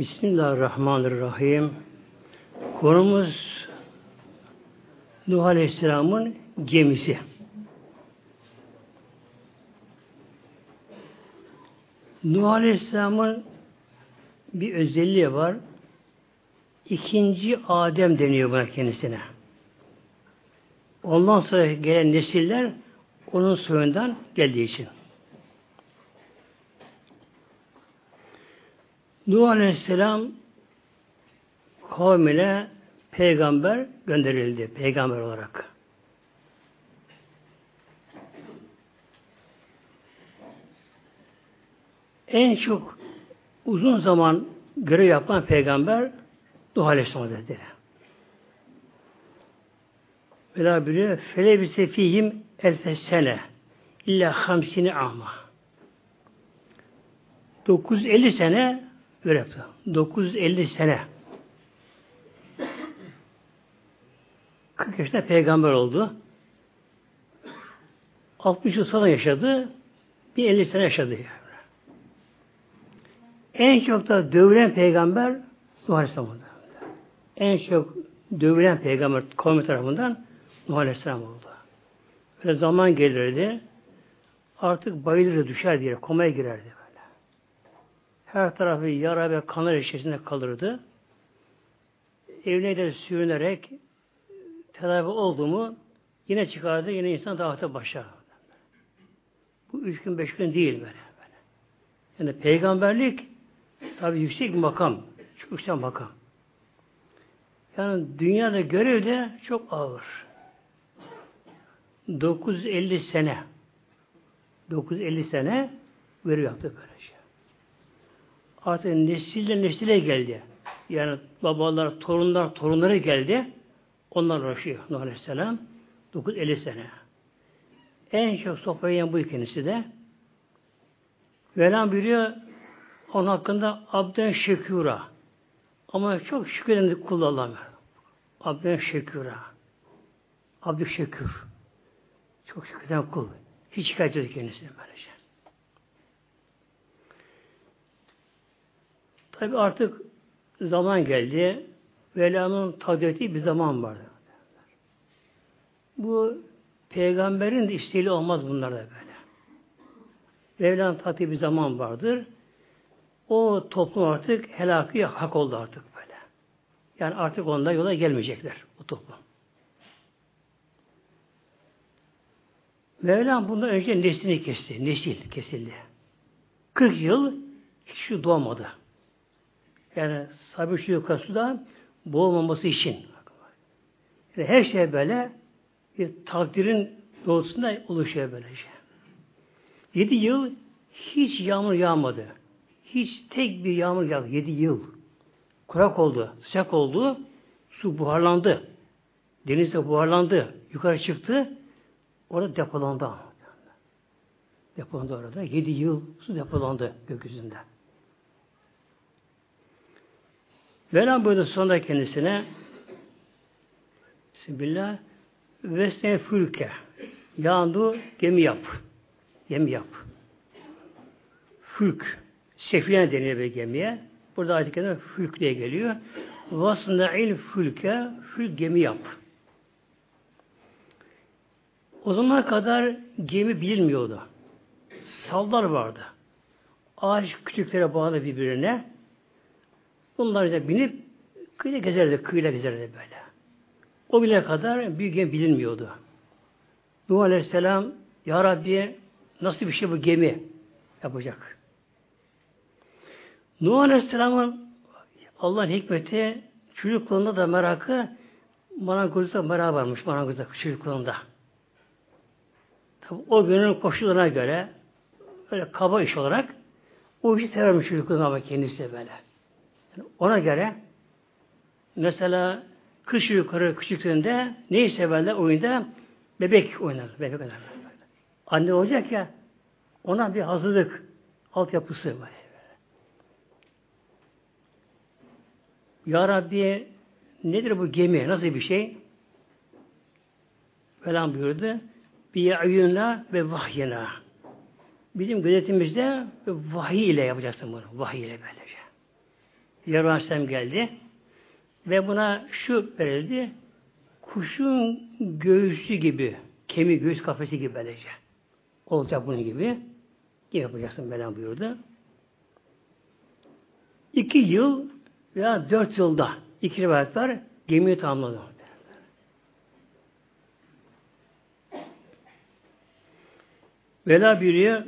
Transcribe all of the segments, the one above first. Bismillahirrahmanirrahim. Konumuz Nuh Aleyhisselam'ın gemisi. Nuh Aleyhisselam'ın bir özelliği var. İkinci Adem deniyor buna kendisine. Ondan sonra gelen nesiller onun soyundan geldiği için. Nuh Aleyhisselam kavmine peygamber gönderildi, peygamber olarak. En çok uzun zaman görev yapan peygamber Nuh Aleyhisselam dedi. Vela bile felebise fihim elfessene illa hamsini ahma. 950 sene böyle yaptı. 950 sene. 40 yaşında peygamber oldu. 60 yıl sonra yaşadı. Bir 50 sene yaşadı. En çok da dövülen peygamber Nuh Aleyhisselam oldu. En çok dövülen peygamber kavmi tarafından Nuh Aleyhisselam oldu. Böyle zaman gelirdi. Artık bayılır düşer diye komaya girerdi. Her tarafı yara ve kanlar içerisinde kalırdı. Evine de sürünerek tedavi oldu mu yine çıkardı, yine insan tahta başa. Bu 3 gün 5 gün değil böyle. Yani peygamberlik tabi yüksek bir makam. Çok yüksek makam. Yani dünyada görev de çok ağır. 950 sene. 950 sene görev yaptı böyle şey. Artık nesilden nesile geldi. Yani babalar, torunlar, torunları geldi. Onlar uğraşıyor Nuh Aleyhisselam. 950 sene. En çok sohbet eden bu ikincisi de. Velan biliyor onun hakkında abden şekura. Ama çok şükür kullanılamıyor. Abden şekura. Abdü şekür. Çok şükürden kul. Hiç şikayet ediyor kendisine böylece. Tabi artık zaman geldi. Velanın takdir bir zaman vardı. Bu peygamberin de isteğiyle olmaz bunlar da böyle. Velanın takdir bir zaman vardır. O toplum artık helaki hak oldu artık böyle. Yani artık onlar yola gelmeyecekler bu toplum. Mevlam bundan önce neslini kesti. Nesil kesildi. 40 yıl hiç doğmadı. Yani sabır çocuklar suda boğulmaması için. Yani her şey böyle bir takdirin doğrultusunda oluşuyor böylece. 7 yıl hiç yağmur yağmadı. Hiç tek bir yağmur yağmadı. 7 yıl. Kurak oldu, sıcak oldu, su buharlandı. Deniz de buharlandı, yukarı çıktı, orada depolandı. Depolandı orada. 7 yıl su depolandı gökyüzünde. Velan buyurdu sonra kendisine Bismillah Vesne fülke yandu gemi yap. Gemi yap. Fülk. Sefine deniyor bir gemiye. Burada ayet-i fülk diye geliyor. Vasna'il fülke fülk gemi yap. O zamana kadar gemi bilinmiyordu. Sallar vardı. Ağaç kütüklere bağlı birbirine. Bunlar da binip kıyıda gezerdi böyle. O bile kadar büyük gemi bilinmiyordu. Nuh Aleyhisselam Ya Rabbi nasıl bir şey bu gemi yapacak? Nuh Aleyhisselam'ın Allah'ın hikmeti çocukluğunda da merakı marangozda merak varmış marangozda çocukluğunda. Tabi o günün koşullarına göre böyle kaba iş olarak o işi severmiş çocukluğunda ama kendisi böyle. Ona göre mesela kış yukarı küçüklüğünde neyi severler oyunda bebek oynarlar. Bebek oynarlar. Anne olacak ya ona bir hazırlık altyapısı var. Ya Rabbi nedir bu gemi? Nasıl bir şey? Velan buyurdu. Bi'ayunna ve vahyena. Bizim gözetimizde vahiy ile yapacaksın bunu. Vahiy ile böylece. İbrahim Aleyhisselam geldi ve buna şu verildi, kuşun göğsü gibi, kemik göğüs kafesi gibi böylece olacak, bunun gibi yapacaksın belen buyurdu. 2 yıl veya 4 yılda 2 rivayet var, gemiyi tamamladı. Vela biri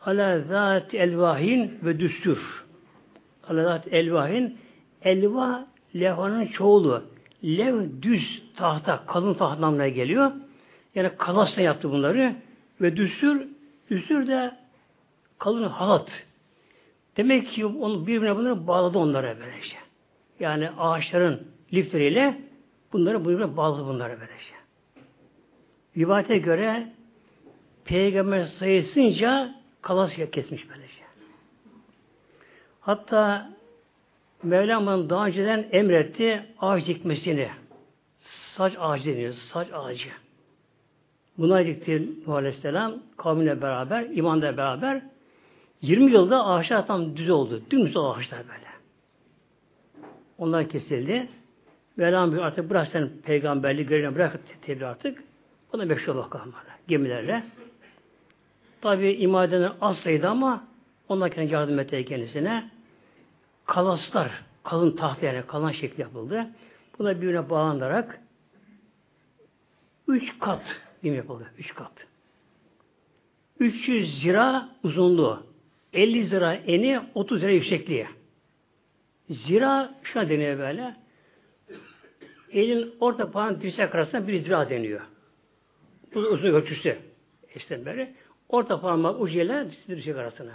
ala zat elvahin ve düstur. Ala zat elvahin, elva levhanın çoğulu. Lev düz tahta, kalın tahta anlamına geliyor. Yani kalasla yaptı bunları ve düstur, düstur de kalın halat. Demek ki onu birbirine bunları bağladı onlara böylece. Yani ağaçların lifleriyle bunları birbirine bağladı bunlara böylece. Rivayete göre Peygamber sayısınca kalasya kesmiş böylece. Hatta Mevlama'nın daha önceden emretti ağaç dikmesini. Saç ağacı deniyor, saç ağacı. Buna dikti Nuh Aleyhisselam kavmine beraber, imanda beraber. 20 yılda ağaçlar tam düz oldu. Dümdüz o ağaçlar böyle. Onlar kesildi. Mevlam buyuruyor artık bırak sen peygamberliği görevini bırak tebliğ artık. Ona bekliyor bakkanlarla, gemilerle. Tabi imadenin az sayıda ama onlar kendine yardım etti kendisine. Kalaslar, kalın tahta yani kalan şekli yapıldı. Buna birbirine bağlanarak 3 kat gemi yapıldı. 3 kat. 300 zira uzunluğu, 50 zira eni, 30 zira yüksekliği. Zira şuna deniyor böyle. Elin orta parmağın dirsek arasında bir zira deniyor. Bu uzun ölçüsü. İşte böyle. Orta parmak ucuyla dirsek arasına.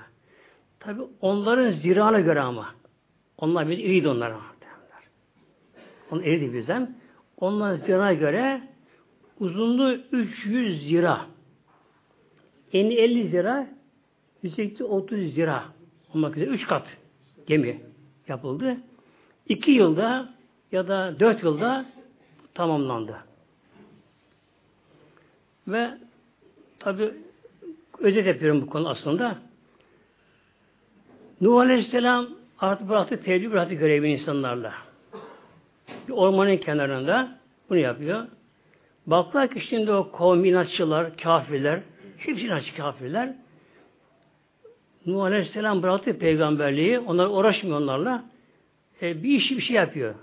Tabi onların zirana göre ama. Onlar biz iriydi onlara. Onlar iriydi bizden. Onların zirana göre uzunluğu 300 zira. Eni 50 zira, yüksekliği 30 zira olmak üzere 3 kat gemi yapıldı. 2 yılda ya da 4 yılda tamamlandı. Ve tabi özet yapıyorum bu konu aslında. Nuh Aleyhisselam artık bıraktı, tebliğ bıraktı görevini insanlarla. Bir ormanın kenarında bunu yapıyor. Baklar ki şimdi o kavmi inatçılar, kafirler, hepsi inatçı kafirler. Nuh Aleyhisselam bıraktı peygamberliği, onlar uğraşmıyor onlarla. Bir işi bir şey yapıyor.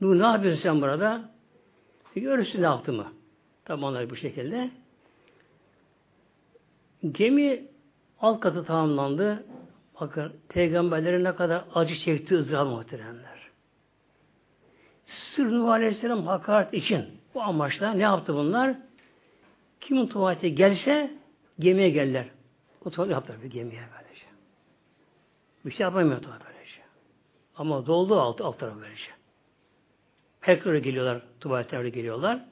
Nuh ne yapıyorsun sen burada? Görürsün ne yaptığımı. Tabi onlar bu şekilde. Gemi alt katı tamamlandı. Bakın peygamberlerin ne kadar acı çektiği ızdırabı muhtemelenler. Sırf Nuh Aleyhisselam hakaret için bu amaçla ne yaptı bunlar? Kimin tuvalete gelse gemiye gelirler. O tuvalet yaptılar bir gemiye böylece. Bir şey yapamıyor tuvalet böylece. Ama doldu alt tarafı böylece. Herkese geliyorlar, tuvaletlerle geliyorlar.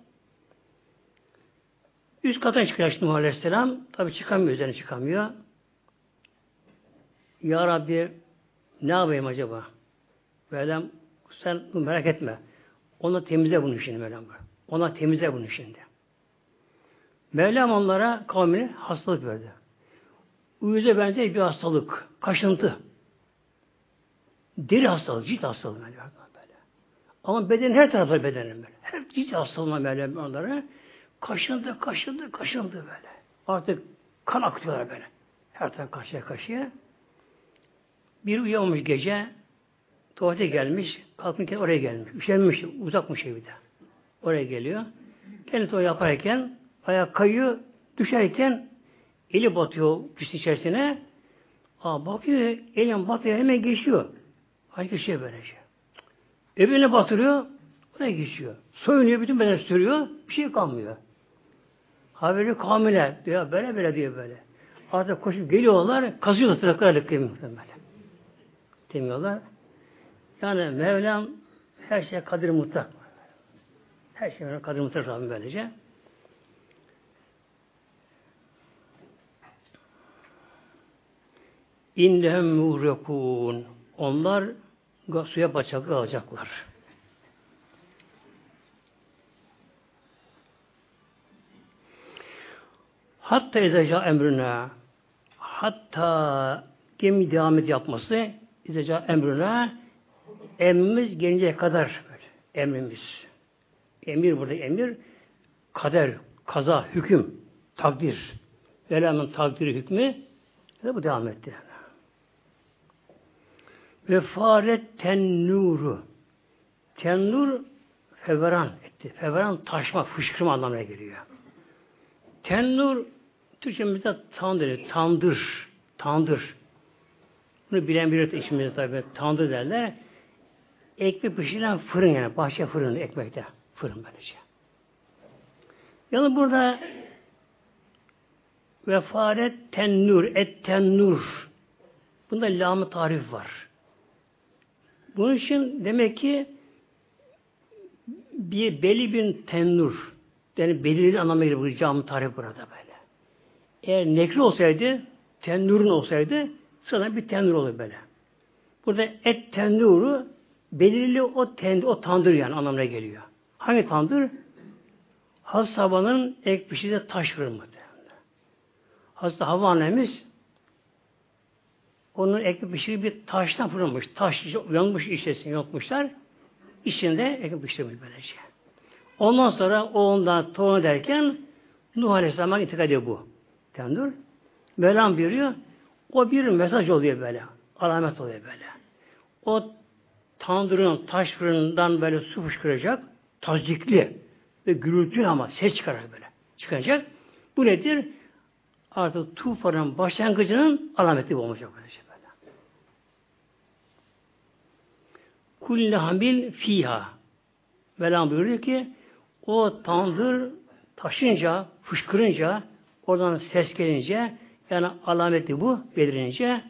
Üst kata çıkıyor Nuh Aleyhisselam. Tabi çıkamıyor, üzerine çıkamıyor. Ya Rabbi ne yapayım acaba? Mevlam sen merak etme. Ona temizle bunu şimdi Mevlam. Ona temizle bunu şimdi. Mevlam onlara kavmine hastalık verdi. Uyuza benzer bir hastalık. Kaşıntı. Deri hastalığı, cilt hastalığı Mevlam. Ama bedenin her tarafı bedenin böyle. Her cilt hastalığına Mevlam onlara kaşındı böyle. Artık kan akıyorlar böyle. Her taraf karşıya. Bir uyuyormuş gece, tuvalete gelmiş, kalkınken oraya gelmiş. Üşenmiş, uzakmış evde. Oraya geliyor. Kendi tuvalet yaparken, ayağı kayıyor, düşerken eli batıyor pisliğin içerisine. Bakıyor, elin batıyor, hemen geçiyor. Halbuki şey böylece. Öbürüne batırıyor, oraya geçiyor. Soyunuyor, bütün beden sürüyor, bir şey kalmıyor. Haberi kamile, diyor, böyle diyor böyle. Artık koşup geliyorlar, kazıyorlar tırnaklarla muhtemelen. Demiyorlar. Yani Mevlam her şeye kadir mutlak. Her şeye kadir mutlak Rabbim böylece. İnnehum muğrekûn. Onlar suya bataklık alacaklar. Hatta izaca emrüne, hatta gemi devam et yapması izaca emrüne Emrimiz gelinceye kadar böyle, emrimiz. Emir burada emir. Kader, kaza, hüküm, takdir. Velamın takdiri hükmü ve bu devam etti. Ve faret tennuru. Tennur feveran etti. Feveran taşma, fışkırma anlamına geliyor. Tennur Türkçemizde tandır, tandır, tandır. Bunu bilen biri de işimizde tabii tandır derler. Ekmek pişirilen fırın yani bahçe fırını ekmekte fırın böylece. Yani burada vefaret tennur, et tennur. Bunda lam-ı tarif var. Bunun için demek ki bir belli bir tennur. Yani belirli anlamına geliyor bu lam-ı tarif burada böyle. Eğer nekri olsaydı, tennurun olsaydı sıradan bir tennur olur böyle. Burada et tennuru belirli o tandır yani anlamına geliyor. Hangi tandır? Hazreti Havva'nın ek pişirdiği taş fırını. Hazreti Havva annemiz onun ekmek pişirdiği bir taştan fırınmış. Taş yanmış içerisinde yokmuşlar. İçinde ekmek pişirmiş böylece. Ondan sonra o ondan torun derken Nuh Aleyhisselam'a intikal ediyor bu. Tandır. Mevlam buyuruyor. O bir mesaj oluyor böyle. Alamet oluyor böyle. O tandırın taş fırından böyle su fışkıracak. Tazikli ve gürültülü ama ses çıkaracak böyle. Çıkacak. Bu nedir? Artık tufanın başlangıcının alameti bu olacak. Kulli hamil fiha. Mevlam buyuruyor ki o tandır taşınca, fışkırınca oradan ses gelince yani alameti bu belirinince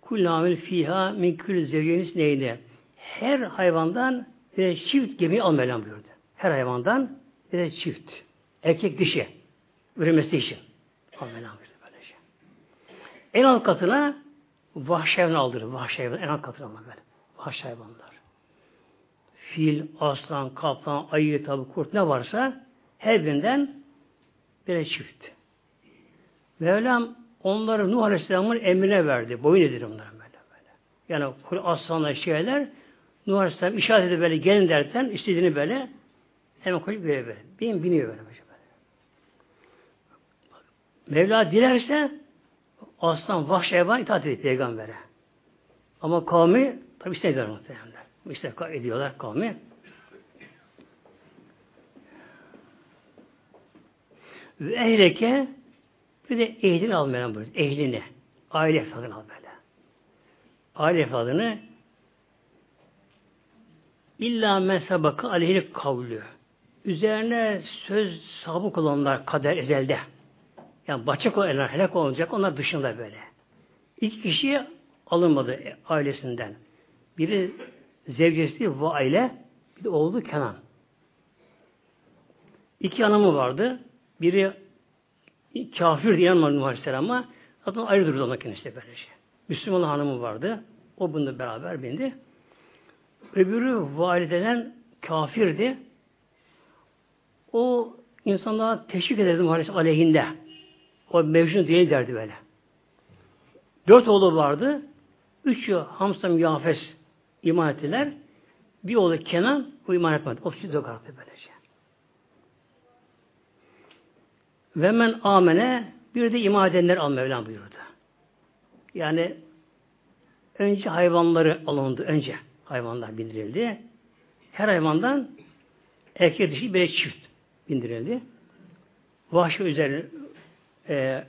kulli hamil fiha min kulli zevceniz neydi? Her hayvandan bir çift gemiyi al Mevlam buyurdu. Her hayvandan bir çift. Erkek dişi. Üremesi için. En alt katına vahşi hayvan aldırır. Vahşi hayvan. En alt katına almak böyle. Vahşi hayvanlar. Fil, aslan, kaplan, ayı, tabi, kurt ne varsa her birinden birer çift. Mevlam onları Nuh Aleyhisselam'ın emrine verdi. Boyun edilir onlara böyle. Yani aslanlar şeyler Nuh Aleyhisselam işaret edip böyle gelin derken istediğini böyle hemen koşup böyle. Biniyor böyle. Mevla dilerse aslan vahşi hayvan itaat ediyor peygambere. Ama kavmi tabi istediler muhtemelenler. İstek ediyorlar kavmi. Ve ehleke bir de ehlini almayan burası. Ehlini. Aile efradını al böyle. Aile efradını illa mesabaka aleyhine kavlü. Üzerine söz sabık olanlar kader ezelde. Yani bahçe koyanlar helak olacak. Onlar dışında böyle. İki kişi alınmadı ailesinden. Biri zevcesi ve aile. Bir de oğlu Kenan. İki hanımı vardı. Biri kafir diye inanmadı Nuh Aleyhisselam'a. Zaten ayrı durdu onunla kendisi böyle şey. Müslüman hanımı vardı. O bununla beraber bindi. Öbürü ve aile denen kafirdi. O insanlara teşvik ederdi Nuh Aleyhisselam aleyhinde. O mevcut değil derdi böyle. 4 oğlu vardı. 3'ü Hamsam, Yafes iman ettiler. Bir oğlu Kenan o iman etmedi. O sütü kalktı böylece. Ve men amene bir de iman edenler al Mevlam buyurdu. Yani önce hayvanları alındı. Önce hayvanlar bindirildi. Her hayvandan erkek dişi bir çift bindirildi. Vahşi üzerine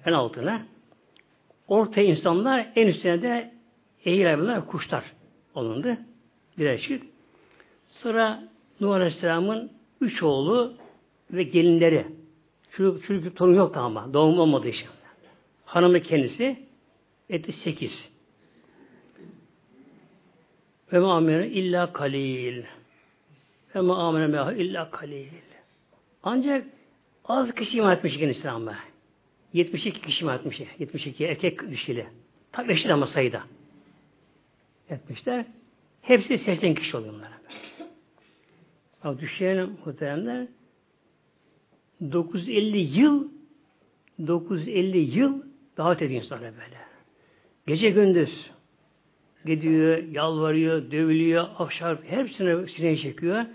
en altına. Ortaya insanlar, en üstüne de ehil hayvanlar, kuşlar alındı. Birer çift. Sıra Nuh Aleyhisselam'ın 3 oğlu ve gelinleri. Çocuk torun yoktu ama. Doğum olmadığı için. Hanımı kendisi etti 8. Ve mâmene illa kalil. Ve mâmene mâhâ illa kalil. Ancak az kişi iman etmiş iken İslam'a. 72 kişi mi 60'ı? 72 erkek dişiyle. Tam eşit ama sayıda. Etmişler. Hepsi 80 kişi oluyor bunlara. Ama düşlerin muhteremler 950 yıl davet ediyor insanlara böyle. Gece gündüz gidiyor, yalvarıyor, dövülüyor, afşar, hepsine sineye çekiyor.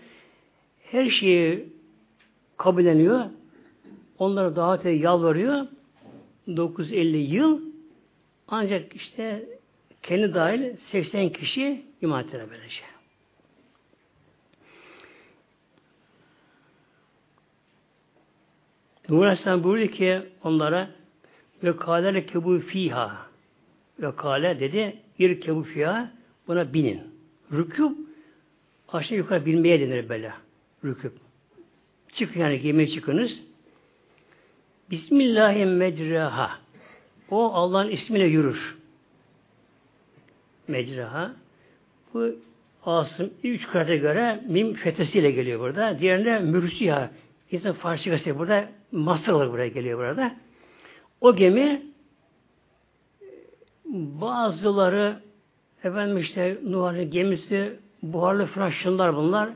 Her şeyi kabulleniyor. Onlara davete yalvarıyor. 950 yıl ancak işte kendi dahil 80 kişi iman ettiler böylece. Nuh Aleyhisselam buyurdu ki onlara ve kâle kebu fiha ve kâle dedi ir kebu fiha buna binin. Rükûb aşağı yukarı binmeye denir böyle. Rükûb. Çıkın yani gemiye çıkınız. Bismillahirrahmanirrahim. O Allah'ın ismiyle yürür. Mecraha. Bu Asım üç karata göre mim fethesiyle geliyor burada. Diğerinde mürsiha. İnsan Farsça gazetesi burada. Master olarak buraya geliyor burada. O gemi bazıları efendim işte Nuh'un gemisi buharlı falan şunlar bunlar.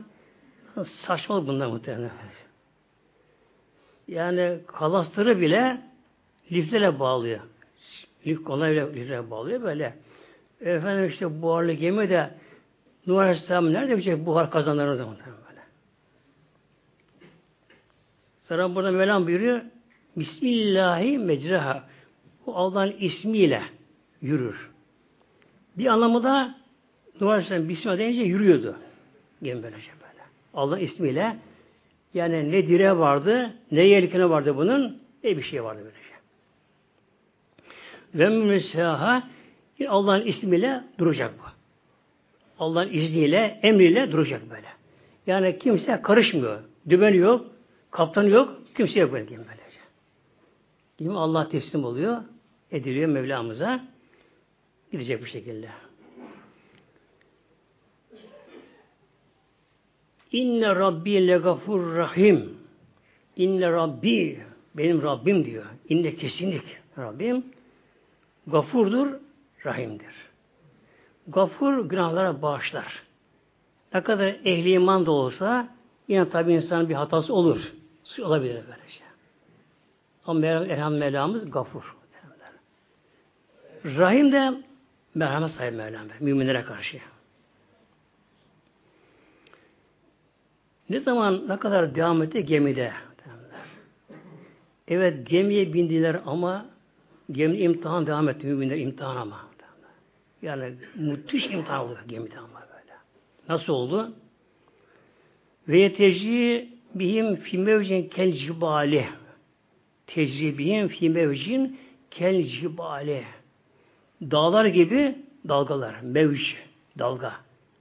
Saçmalık bunlar muhtemelen. Yani kalastırı bile liflere bağlıyor. Lif kolayla liflere bağlıyor böyle. Efendim işte buharlı gemi de Nuh Aleyhisselam nerede bir şey buhar kazanlarını da muhtemelen böyle. Sonra burada Mevlam buyuruyor. Bismillahi mecraha. Bu Allah'ın ismiyle yürür. Bir anlamı da Nuh Aleyhisselam Bismillah deyince yürüyordu. Gemi böylece böyle. Allah'ın ismiyle yani ne direği vardı, ne yelkeni vardı bunun, ne bir şey vardı böylece. Ve müsaha Allah'ın ismiyle duracak bu. Allah'ın izniyle, emriyle duracak böyle. Yani kimse karışmıyor. Dümeni yok, kaptanı yok, kimse yok böyle böylece. Kim Allah teslim oluyor, ediliyor Mevlamıza. Gidecek bu şekilde. İnne Rabbi legafur rahim. İnne Rabbi, benim Rabbim diyor. İnne kesinlik Rabbim. Gafurdur, rahimdir. Gafur günahlara bağışlar. Ne kadar ehli iman da olsa yine tabi insanın bir hatası olur. Suç olabilir böylece. Ama Mevlamız gafur. Rahim de merhamet sahibi Mevlam. Müminlere karşı. Ne zaman, ne kadar devam etti gemide? Evet, gemiye bindiler ama gemide imtihan devam etti. Müminler imtihan ama. Yani müthiş imtihan oldu gemide ama böyle. Nasıl oldu? Ve tecribihim fi mevcin kel cibali. Tecribihim fi mevcin kel cibali. Dağlar gibi dalgalar. Mevc, dalga.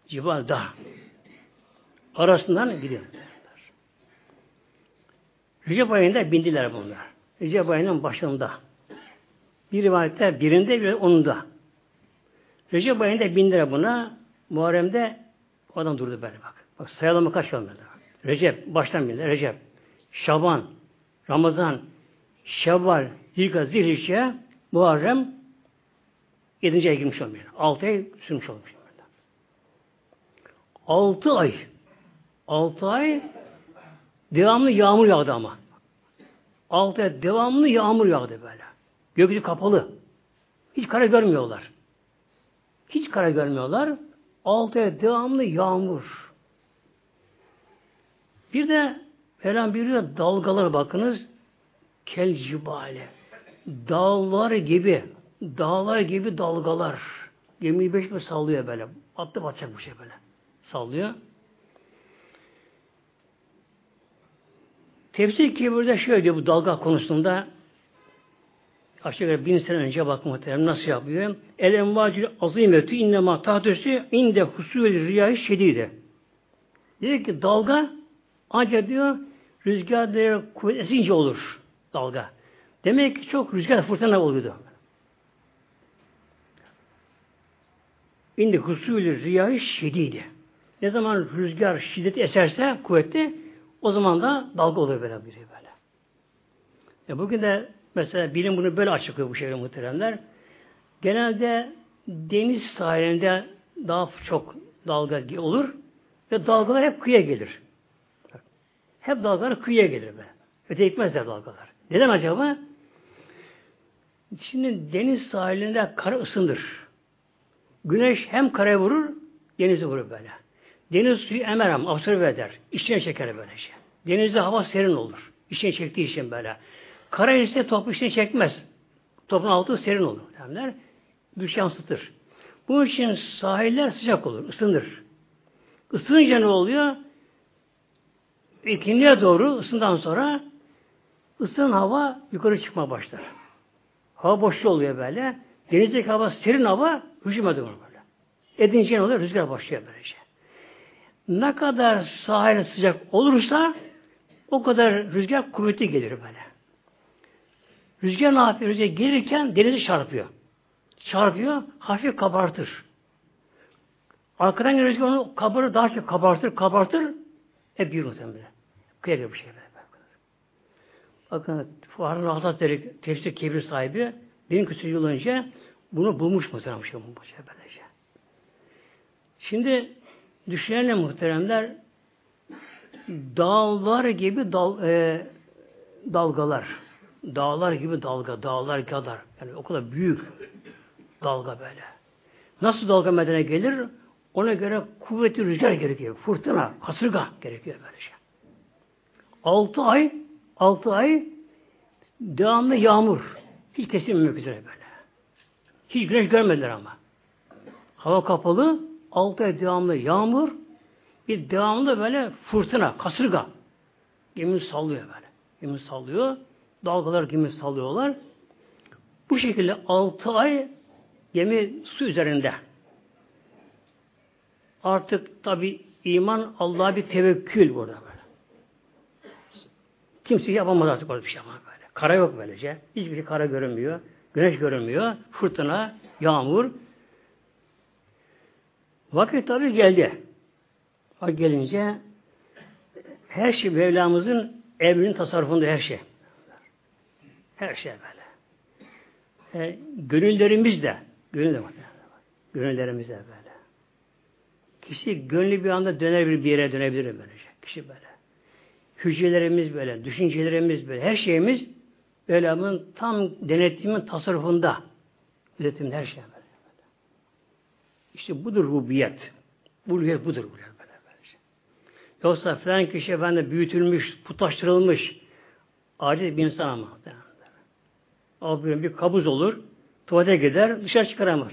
Cibal, dağ. Arasından gidiyorlar. Recep ayında bindiler bunlar. Recep ayının başında. Bir rivayette birinde, bir onunda. Recep ayında bindiler buna. Muharrem'de o adam durdu böyle bak. Bak sayalama kaç var böyle. Recep, baştan bindiler. Recep, Şaban, Ramazan, Şevval, Zilkaz, Zilhicce, Muharrem 7. ay girmiş olmuyor. 6 ay sürmüş olmuş. 6 ay 6 ay devamlı yağmur yağdı ama. 6 ay devamlı yağmur yağdı böyle. Gökyüzü kapalı. Hiç kara görmüyorlar. Hiç kara görmüyorlar. 6 ay devamlı yağmur. Bir de falan buyuruyor dalgalar bakınız. Kel cibale. Dağlar gibi. Dağlar gibi dalgalar. Gemiyi beş beş sallıyor böyle. Atlı batacak bu şey böyle. Sallıyor. Tefsir Kibir'de şöyle diyor bu dalga konusunda aşağı yukarı 1000 sene önce bak muhtemelen nasıl yapıyor? El envacil azimeti innema tahtüsü inde husûl-i riyâhi şedîde. Diyor ki dalga ancak diyor rüzgar diyor kuvvetlesince olur dalga. Demek ki çok rüzgar fırtına oluyordu. İnde husûl-i riyâhi şedîde. Ne zaman rüzgar şiddet eserse kuvvetli o zaman da dalga olur böyle biri böyle. Bugün de mesela bilim bunu böyle açıklıyor bu şeyleri muhteremler. Genelde deniz sahilinde daha çok dalga olur ve dalgalar hep kıyıya gelir. Hep dalgalar kıyıya gelir böyle. Öte gitmezler dalgalar. Neden acaba? Şimdi deniz sahilinde kar ısınır. Güneş hem karaya vurur, denize vurur böyle. Deniz suyu emerem, absorbe eder. İçine çeker böylece. Denizde hava serin olur. İçine çektiği için böyle. Kara ise topu içine çekmez. Topun altı serin olur derler. Güneş yansıtır. Bunun için sahiller sıcak olur, ısınır. Isınınca ne oluyor? İkindiye doğru ısından sonra ısınan hava yukarı çıkmaya başlar. Hava boşluğu oluyor böyle. Denizdeki hava, serin hava hücum ediyor böyle. Edince ne oluyor? Rüzgar başlıyor böylece. Ne kadar sahil sıcak olursa o kadar rüzgar kuvvetli gelir böyle. Rüzgar ne yapıyor? Rüzgar gelirken denize çarpıyor. Çarpıyor, hafif kabartır. Arkadan gelen rüzgar onu kabarır, daha çok kabartır. Hep yürür muhtemelen. Kıya gibi bir şey. Bakın, Harun Reşid tefsir kebir sahibi 1000 küsur yıl önce bunu bulmuş muhtemelen. Şimdi düşünenler muhteremler dağlar gibi dalgalar. Dağlar gibi dalga, dağlar kadar. Yani o kadar büyük dalga böyle. Nasıl dalga medene gelir? Ona göre kuvvetli rüzgar gerekiyor. Fırtına, kasırga gerekiyor böylece. 6 ay devamlı yağmur. Hiç kesilmemek üzere böyle. Hiç güneş görmediler ama. Hava kapalı, 6 ay devamlı yağmur, bir devamlı böyle fırtına, kasırga. Gemini sallıyor böyle. Gemini sallıyor. Dalgalar gibi sallıyorlar. Bu şekilde 6 ay gemi su üzerinde. Artık tabi iman Allah'a bir tevekkül burada böyle. Kimse yapamaz artık orada bir şey ama böyle. Kara yok böylece. Hiçbir kara görünmüyor. Güneş görünmüyor. Fırtına, yağmur. Vakit tabi geldi. Vakit gelince her şey Mevlamızın emrinin tasarrufunda her şey. Her şey böyle. Gönüllerimiz de böyle. Kişi gönlü bir anda döner bir yere dönebilir böylece. Kişi böyle. Hücrelerimiz böyle, düşüncelerimiz böyle, her şeyimiz Mevlam'ın tam denetimin tasarrufunda. Denetimin her şey böyle. İşte budur rububiyet. Bu rububiyet budur böyle böylece. Yoksa falan kişi efendim büyütülmüş, putlaştırılmış aciz bir insan ama. Abi bir kabuz olur, tuvalete gider, dışarı çıkaramaz.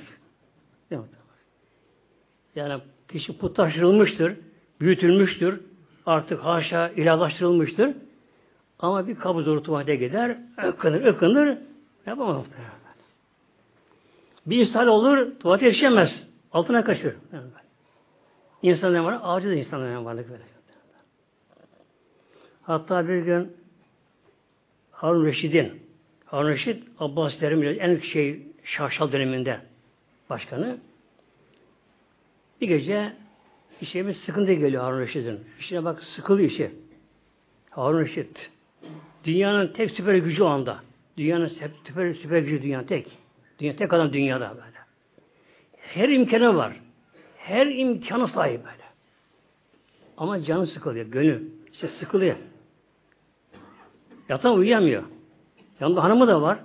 Yani kişi putlaştırılmıştır, büyütülmüştür, artık haşa ilahlaştırılmıştır. Ama bir kabuz olur, tuvalete gider, ıkınır, yapamaz. Bir ishal olur, tuvalete yetişemez, altına kaçır. İnsanların var, aciz insanların varlık. Hatta bir gün Harun Reşid, Abbas Derim'in en Şahşal döneminde başkanı. Bir gece işimiz sıkıntı geliyor Harun Reşid'in. İşine bak, sıkılı işi. Harun Reşid. Dünyanın tek süper gücü o anda. Dünyanın süper gücü tek. Dünya tek adam dünyada böyle. Her imkanı var. Her imkanı sahip böyle. Ama canı sıkılıyor, gönlü. İşte sıkılıyor. Yatan uyuyamıyor. Yanında hanımı da var.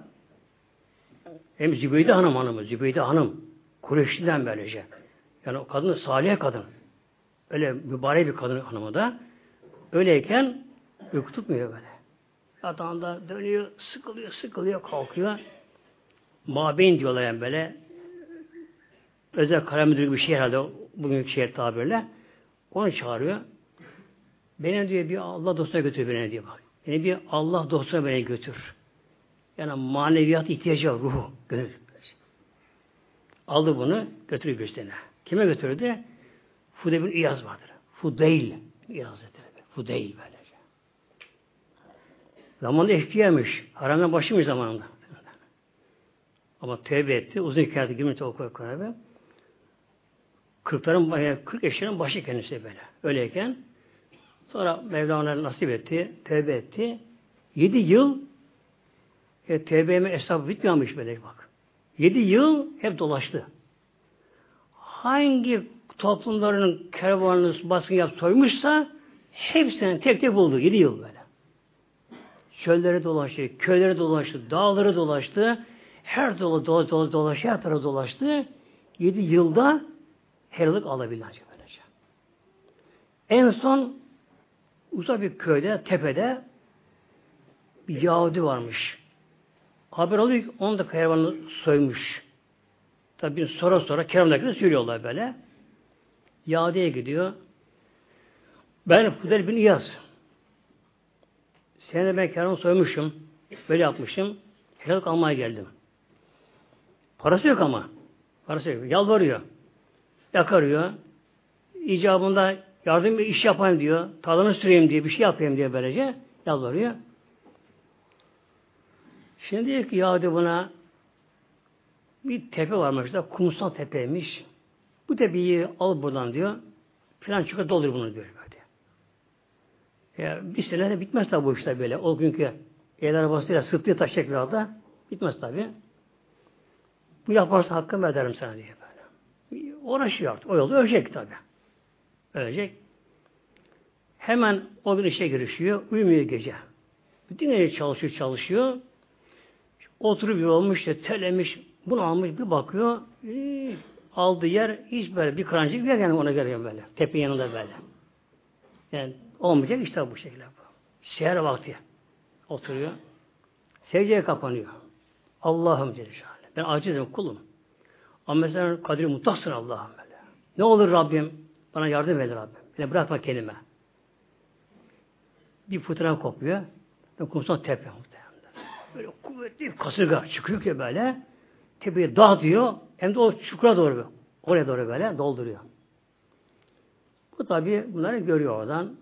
Hem Zübeyde Hanım. Kureyşli'den böylece. Yani o kadın salih kadın. Öyle mübarek bir kadın hanımı da. Öyleyken uyku tutmuyor böyle. Yatağında dönüyor, sıkılıyor, kalkıyor. Mabeyn diyorlar yani böyle. Özel kalem müdürü bir şey herhalde. Bugünkü şehir tabirle. Onu çağırıyor. Beni diyor bir Allah dostuna götür beni diyor bak. Yani bir Allah dostuna beni götür. Yani maneviyat ihtiyacı var, ruhu. Gönül. Aldı bunu, götürüyor gösterine. Kime götürdü? Fudeyl bin İyaz vardır. Fudeyl böylece. Zamanında eşkıyamış. Haramdan başlamış zamanında. Ama tövbe etti. Uzun hikayeti girmiş o konuda. 40 yaşlarının başı kendisi böyle. Öyleyken sonra Mevlana nasip etti, tövbe etti. 7 yıl tövbeme hesabı bitmiyormuş böyle bak. 7 yıl hep dolaştı. Hangi toplumların kervanını baskın yapıp soymuşsa hepsini tek buldu. 7 yıl böyle. Çöllere dolaştı, köylere dolaştı, dağlara dolaştı, her tarafa dolaştı. 7 yılda helalık alabilir ancak böylece. En son uzak bir köyde, tepede bir Yahudi varmış. Haber alıyor ki onu da kervanı soymuş. Tabii sonra kervandakileri söylüyorlar böyle. Yahudi'ye gidiyor. Ben Fudeyl bin İyaz. Seni de ben kervanı soymuşum. Böyle yapmışım. Helalık almaya geldim. Parası yok ama. Parası yok. Yalvarıyor. Yakarıyor. İcabında yardım bir iş yapayım diyor. Tarlanı süreyim diye bir şey yapayım diye böylece yalvarıyor. Şimdi diyor ki Yahudi buna bir tepe varmış da kumsal tepeymiş. Bu tepeyi al buradan diyor. Plan çıkar doldur bunu diyor böyle. Ya bir sene de bitmez tabi bu işler böyle. O günkü el arabasıyla sırtlığı taşacaklarda bitmez tabi. Bu yaparsa hakkımı ederim sana diye böyle. Uğraşıyor artık. O yolda ölecek tabi. Ölecek. Hemen o gün işe girişiyor. Uyumuyor gece. Bütün gece çalışıyor. Oturup yorulmuş, terlemiş, bunu almış, bir bakıyor. Aldığı yer hiç böyle bir kırancık bir yer yani ona geliyor böyle. Tepenin yanında böyle. Yani olmayacak işte bu şekilde. Seher vakti oturuyor. Secdeye kapanıyor. Allah'ım Celle Şanlı. Ben acizim, kulum. Ama mesela kadri muhtaçsın Allah'ım böyle. Ne olur Rabbim bana yardım ver Rabbim. Beni bırakma kendime. Bir fırtına kopuyor. Kumsal tepe. Böyle kuvvetli kasırga çıkıyor ki böyle. Tepeyi dağıtıyor. Hem de o çukura doğru. Oraya doğru böyle dolduruyor. Bu tabi bunları görüyor oradan.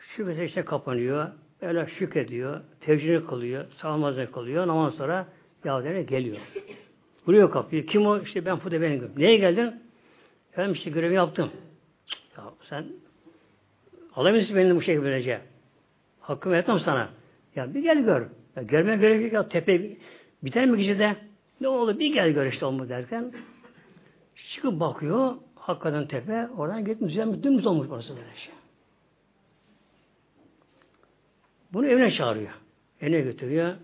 Şüphesiz işte kapanıyor. Böyle şükrediyor. Tevcini kılıyor. Sağlamazını kılıyor. Ondan sonra Yahudiler'e geliyor. Vuruyor kapıyı. Kim o? İşte ben Fudeyl benim. Neye geldin? Ben işte görevi yaptım. Ya sen alamıyorsun benim bu şey böylece. Hakkımı etmem sana. Ya bir gel gör. Ya görmeye gerek yok. Tepe biter mi gecede? Ne olur bir gel gör işte olma derken çıkıp bakıyor. Hakikaten tepe oradan gitmiş. Dümdüz olmuş burası böyle şey. Bunu evine çağırıyor. Evine götürüyor.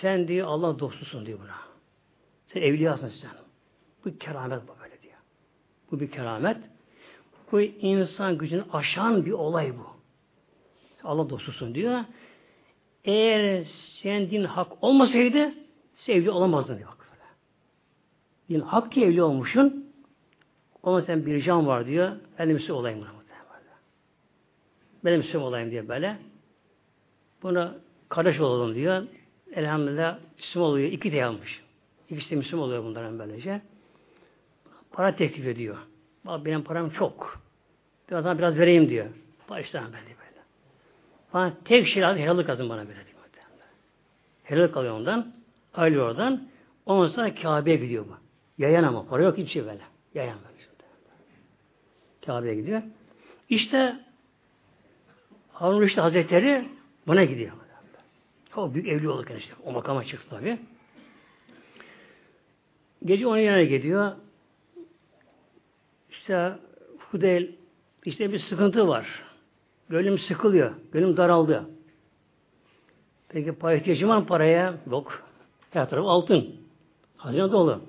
Sen diyor Allah dostusun diyor buna. Sen evliyasın sen. Bu keramet bu böyle diyor. Bu bir keramet. Bu insan gücünü aşan bir olay bu. Sen Allah dostusun diyor. Eğer sen din hak olmasaydı sevgi olamazdın diyor. Din hak ki evli olmuşsun. Ona sen bir can var diyor. Ben de Müslüman olayım buna. Ben de Müslüman olayım diye böyle. Buna kardeş olalım diyor. Elhamdülillah Müslüman oluyor. 2 de almış. İkisi de Müslüman oluyor bunların böylece. Para teklif ediyor. Bak benim param çok. Biraz vereyim diyor. Baştan böyle. Bana tek şey lazım, helallik lazım bana böyle. Helallik alıyor ondan, ayrılıyor oradan. Ondan sonra Kabe'ye gidiyor bu. Yayan ama, para yok hiçbir şey böyle. Yayan böyle. Kabe'ye gidiyor. İşte Harun Reşid Hazretleri buna gidiyor. Çok büyük evli olurken işte, o makama çıktı tabii. Gece onun yanına gidiyor. İşte Fudeyl, işte bir sıkıntı var. Gönlüm sıkılıyor. Gönlüm daraldı. Peki para ihtiyacım var mı paraya? Yok. Her tarafı altın. Hazine dolu.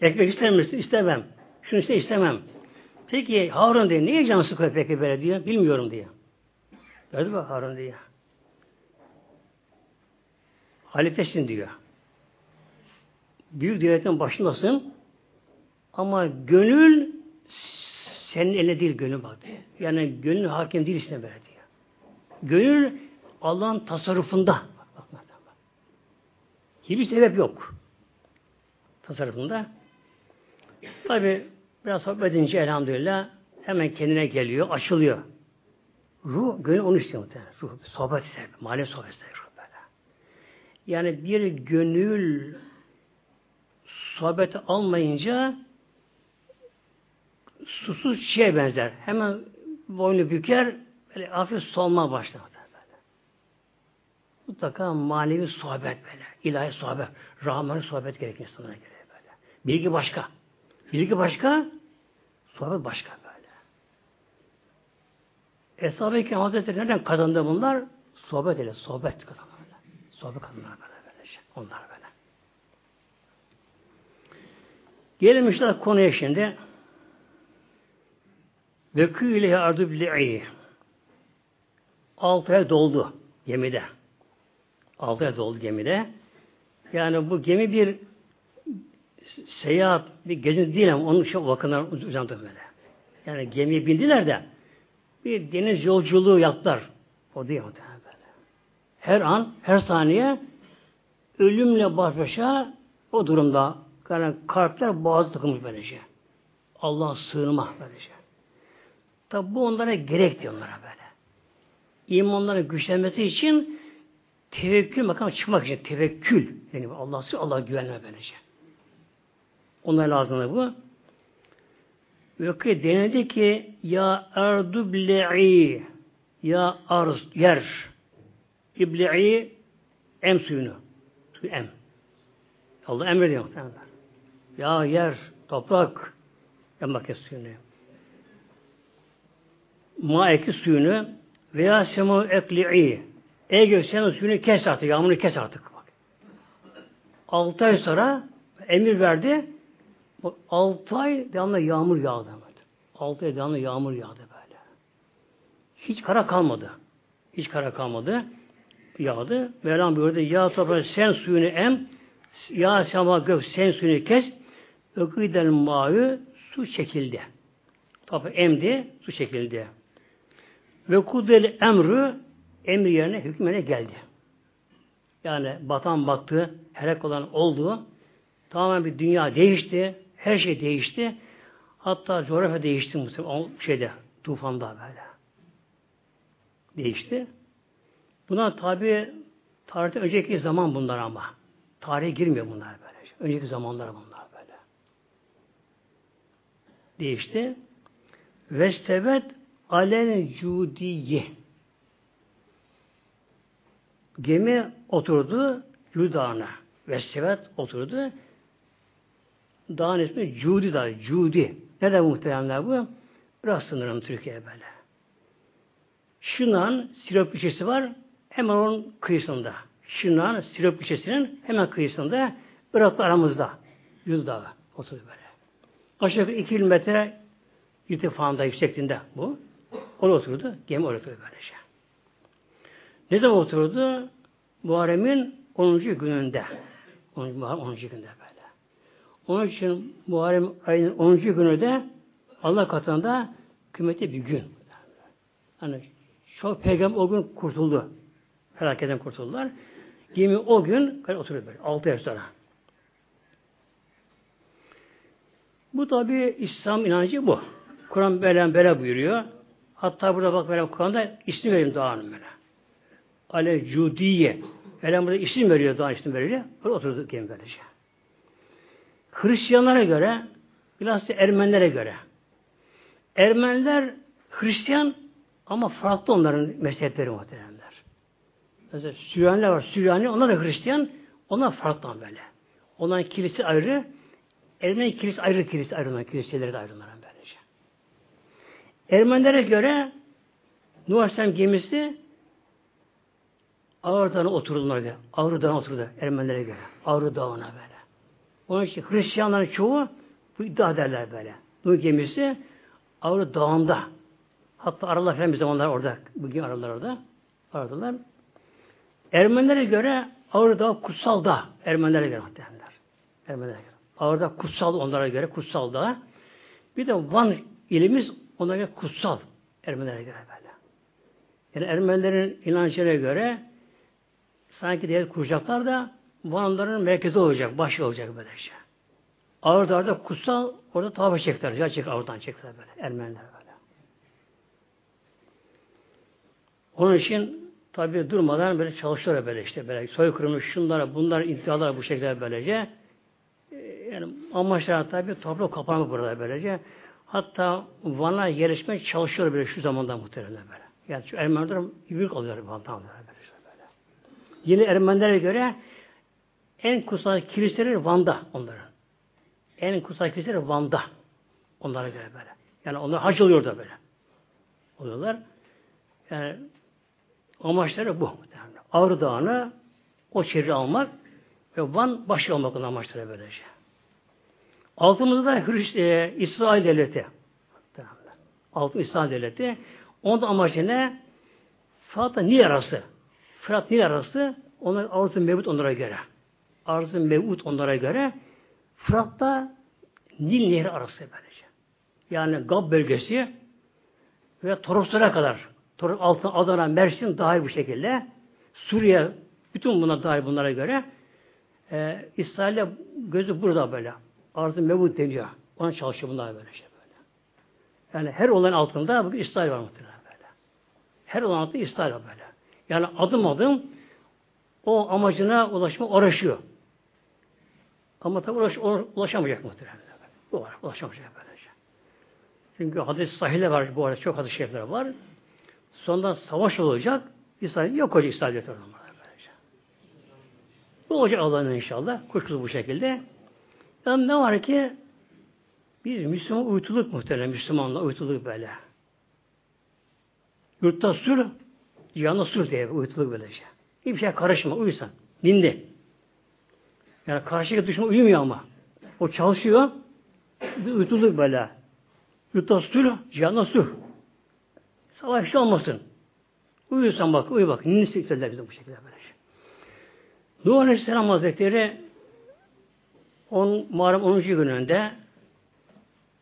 Ekmek ister misin? İstemem. Şunu iste istemem. Peki Harun diye niye canı sıkıyor peki böyle diyor. Bilmiyorum diye. Gördün mü Harun diye. Halifesin diyor. Büyük devletin başındasın. Ama gönül senin eline değil gönül bak diyor. Yani gönül hakim değil işte böyle diyor. Gönül Allah'ın tasarrufunda. Bak. Hiçbir sebep yok. Tasarrufunda. Tabi biraz sohbet edince elhamdülillah hemen kendine geliyor, açılıyor. Ruh, gönül onu istiyor muhtemelen. Ruh, sohbet ister. Manevi sohbet ister ruh böyle. Yani bir gönül sohbeti almayınca susuz çiçeğe benzer. Hemen boynu büker, böyle hafif solma başlar. Mutlaka manevi sohbet böyle. İlahi sohbet. Rahmani sohbet gerekir insanlara göre böyle. Bilgi başka. Bilgi başka, sohbet başka böyle. Eshab-ı Kiram Hazretleri nereden kazandı bunlar? Sohbet ile. Sohbet kazanlar böyle. Sohbet kazanlar böyle. Onlar böyle. Gelelim işte konuya şimdi. Vekûlehi ardu bil'i. 6 ay doldu gemide. 6 ay doldu gemide. Yani bu gemi bir seyahat, bir gezinti değil ama onun için vakınlar uzandı böyle. Yani gemiye bindiler de bir deniz yolculuğu yaptılar. O değil o da böyle. Her an, her saniye ölümle baş başa o durumda. Yani kalpler boğazı tıkılmış böylece. Allah'a sığınma böylece. Tabi bu onlara gerek diyor onlara böyle. İmanların güçlenmesi için tevekkül makamı çıkmak için tevekkül. Yani Allah'a güvenme böylece. Onlara lazım da bu. Öyle denildi ki ya ardu ble'i ya arz yer ible'i em suyunu. Suyu em. Allah emrediyor. Ya yer, toprak emlak suyunu. Ma eki suyunu veya sema ekli'i. Ey göksen suyunu kes artık. Yağmurunu kes artık. Bak. 6 ay sonra emir verdi. 6 ay devamlı yağmur yağdı. 6 ay devamlı yağmur yağdı böyle. Hiç kara kalmadı. Hiç kara kalmadı. Yağdı. Mevlam buyurdu. Ya toprak sen suyunu em. Ya sema gök sen suyunu kes. Öküden mavi su çekildi. Tabi emdi, su çekildi. Ve kudel emri emri yerine hükmüne geldi. Yani batan battı, helak olan oldu. Tamamen bir dünya değişti. Her şey değişti. Hatta coğrafya değişti muhtemelen. Şeyde, tufanda böyle. Değişti. Buna tabi tarihte önceki zaman bunlar ama. Tarihe girmiyor bunlar böyle. Önceki zamanlar bunlar böyle. Değişti. Vestevet alen Cudiye. Gemi oturdu Cudi Dağı'na. Vestevet oturdu. Dağın ismi Cudi Dağı. Cudi. Nereden muhteremler bu? Biraz sınırım Türkiye'ye böyle. Şırnak'ın Sinop ilçesi var. Hemen onun kıyısında. Şırnak'ın Sinop ilçesinin hemen kıyısında Irak'la aramızda. Cudi Dağı oturdu böyle. Aşağı yukarı 2 kilometre irtifanda yüksekliğinde bu. Orada oturdu. Gemi orada oturdu böylece. Ne zaman oturdu? Muharrem'in 10. gününde. 10. günde böyle. Onun için Muharrem ayının 10. günü de Allah katında kıymetli bir gün. Yani çok peygamber o gün kurtuldu. Felaketten kurtuldular. Gemi o gün oturuyor böyle. 6 ay sonra. Bu tabi İslam inancı bu. Kur'an böyle buyuruyor. Hatta burada bak böyle Kur'an'da ismi veriyor dağının böyle. Ale Cudiye. Böyle burada isim veriyor dağın ismi veriyor. Böyle oturduk gemi böylece. Hristiyanlara göre, bilhassa Ermenilere göre. Ermeniler Hristiyan ama farklı onların mezhepleri muhtemelenler. Mesela Süryaniler var. Süryani onlar da Hristiyan. Onlar farklı böyle. Onların kilisi ayrı. Ermeni kilisi ayrı kilisi ayrılan kiliseleri de ayrılan böylece. Ermenilere göre Nuh Aleyhisselam gemisi Ağrı Dağı'na oturdular diye. Ağrı Dağı'na oturdu Ermenilere göre. Ağrı Dağı'na böyle. Onun için Hristiyanların çoğu bu iddia ederler böyle. Nuh gemisi Ağrı Dağı'nda. Hatta aralar falan bir zamanlar orada. Bugün aralar orada. Aradılar. Ermenilere göre Ağrı Dağı kutsal dağ. Ermenilere göre muhtemelenler. Ermenilere göre. Ağrı'da kutsal onlara göre kutsal dağ. Bir de Van ilimiz onlara göre kutsal Ermenilere göre böyle. Yani Ermenilerin inancına göre sanki diğer kuracaklar da Vanların merkezi olacak, başı olacak böylece. Ağrı'da kutsal orada tavaf çektiler. Ya çek Ağrı'dan çektiler böyle Ermeniler böyle. Onun için tabii durmadan böyle çalışıyorlar böyle işte böyle soykırımı şunlara bunlar iddialar bu şekilde böylece. Yani amaçlar tabi tablo kapanma burada böylece. Hatta Van'a yerleşmeye çalışıyor böyle şu zamanda muhtemelen böyle. Yani şu Ermeniler büyük alıyor Van'dan böyle. Yeni Ermenilere göre en kutsal kiliseleri Van'da onların. En kutsal kiliseleri Van'da onlara göre böyle. Yani onlar hac oluyor da böyle. Oluyorlar. Yani amaçları bu muhtemelen. Ağrı Dağı'nı o çevre almak ve Van başı olmak olan amaçları böylece. Altımızda İsrail Devleti. Altı İsrail Devleti. Onun da amacı ne? Fırat Nil arası. Onlar arz-ı mevut onlara göre. Fırat'ta Nil Nehri arası böylece. Yani Gab bölgesi ve Toroslara kadar. Toros altına Adana, Mersin dahil bu şekilde. Suriye bütün buna dahil bunlara göre. İsrail'e gözü burada böyle. Arz-ı mevut deniyor. Ona çalışıyor bunlar böyle işte böyle. Yani her olayın altında bugün İsrail var muhtemelen böyle. Her olayın altında İsrail var böyle. Yani adım adım o amacına ulaşma uğraşıyor. Ama tabi ulaşamayacak muhtemelen. Bu var, ulaşamayacak böylece. Çünkü hadis-i sahile var bu arada, çok hadis-i şerifler var. Sonunda savaş olacak, İsrail yok olacak, İsrail yeter onlara böylece. Bu olacak Allah'ın inşallah, kuşkusuz bu şekilde. Yani ne var ki, biz Müslüman uyutuluk muhtemelen, Müslümanla uyutuluk böyle. Yurtta sür, yana sür diye uyutuluk böylece. Hiçbir şey karışma, uyusan, dindi. Yani karşıya düşman uyumuyor ama. O çalışıyor, uyutuluk böyle. Yurtta sür, yana sür. Savaşçı olmasın. Uyuyorsan bak, uyu bak. Ninisi istediler bize bu şekilde böylece. Nuh Aleyhisselam Hazretleri, Muharrem 10. gününde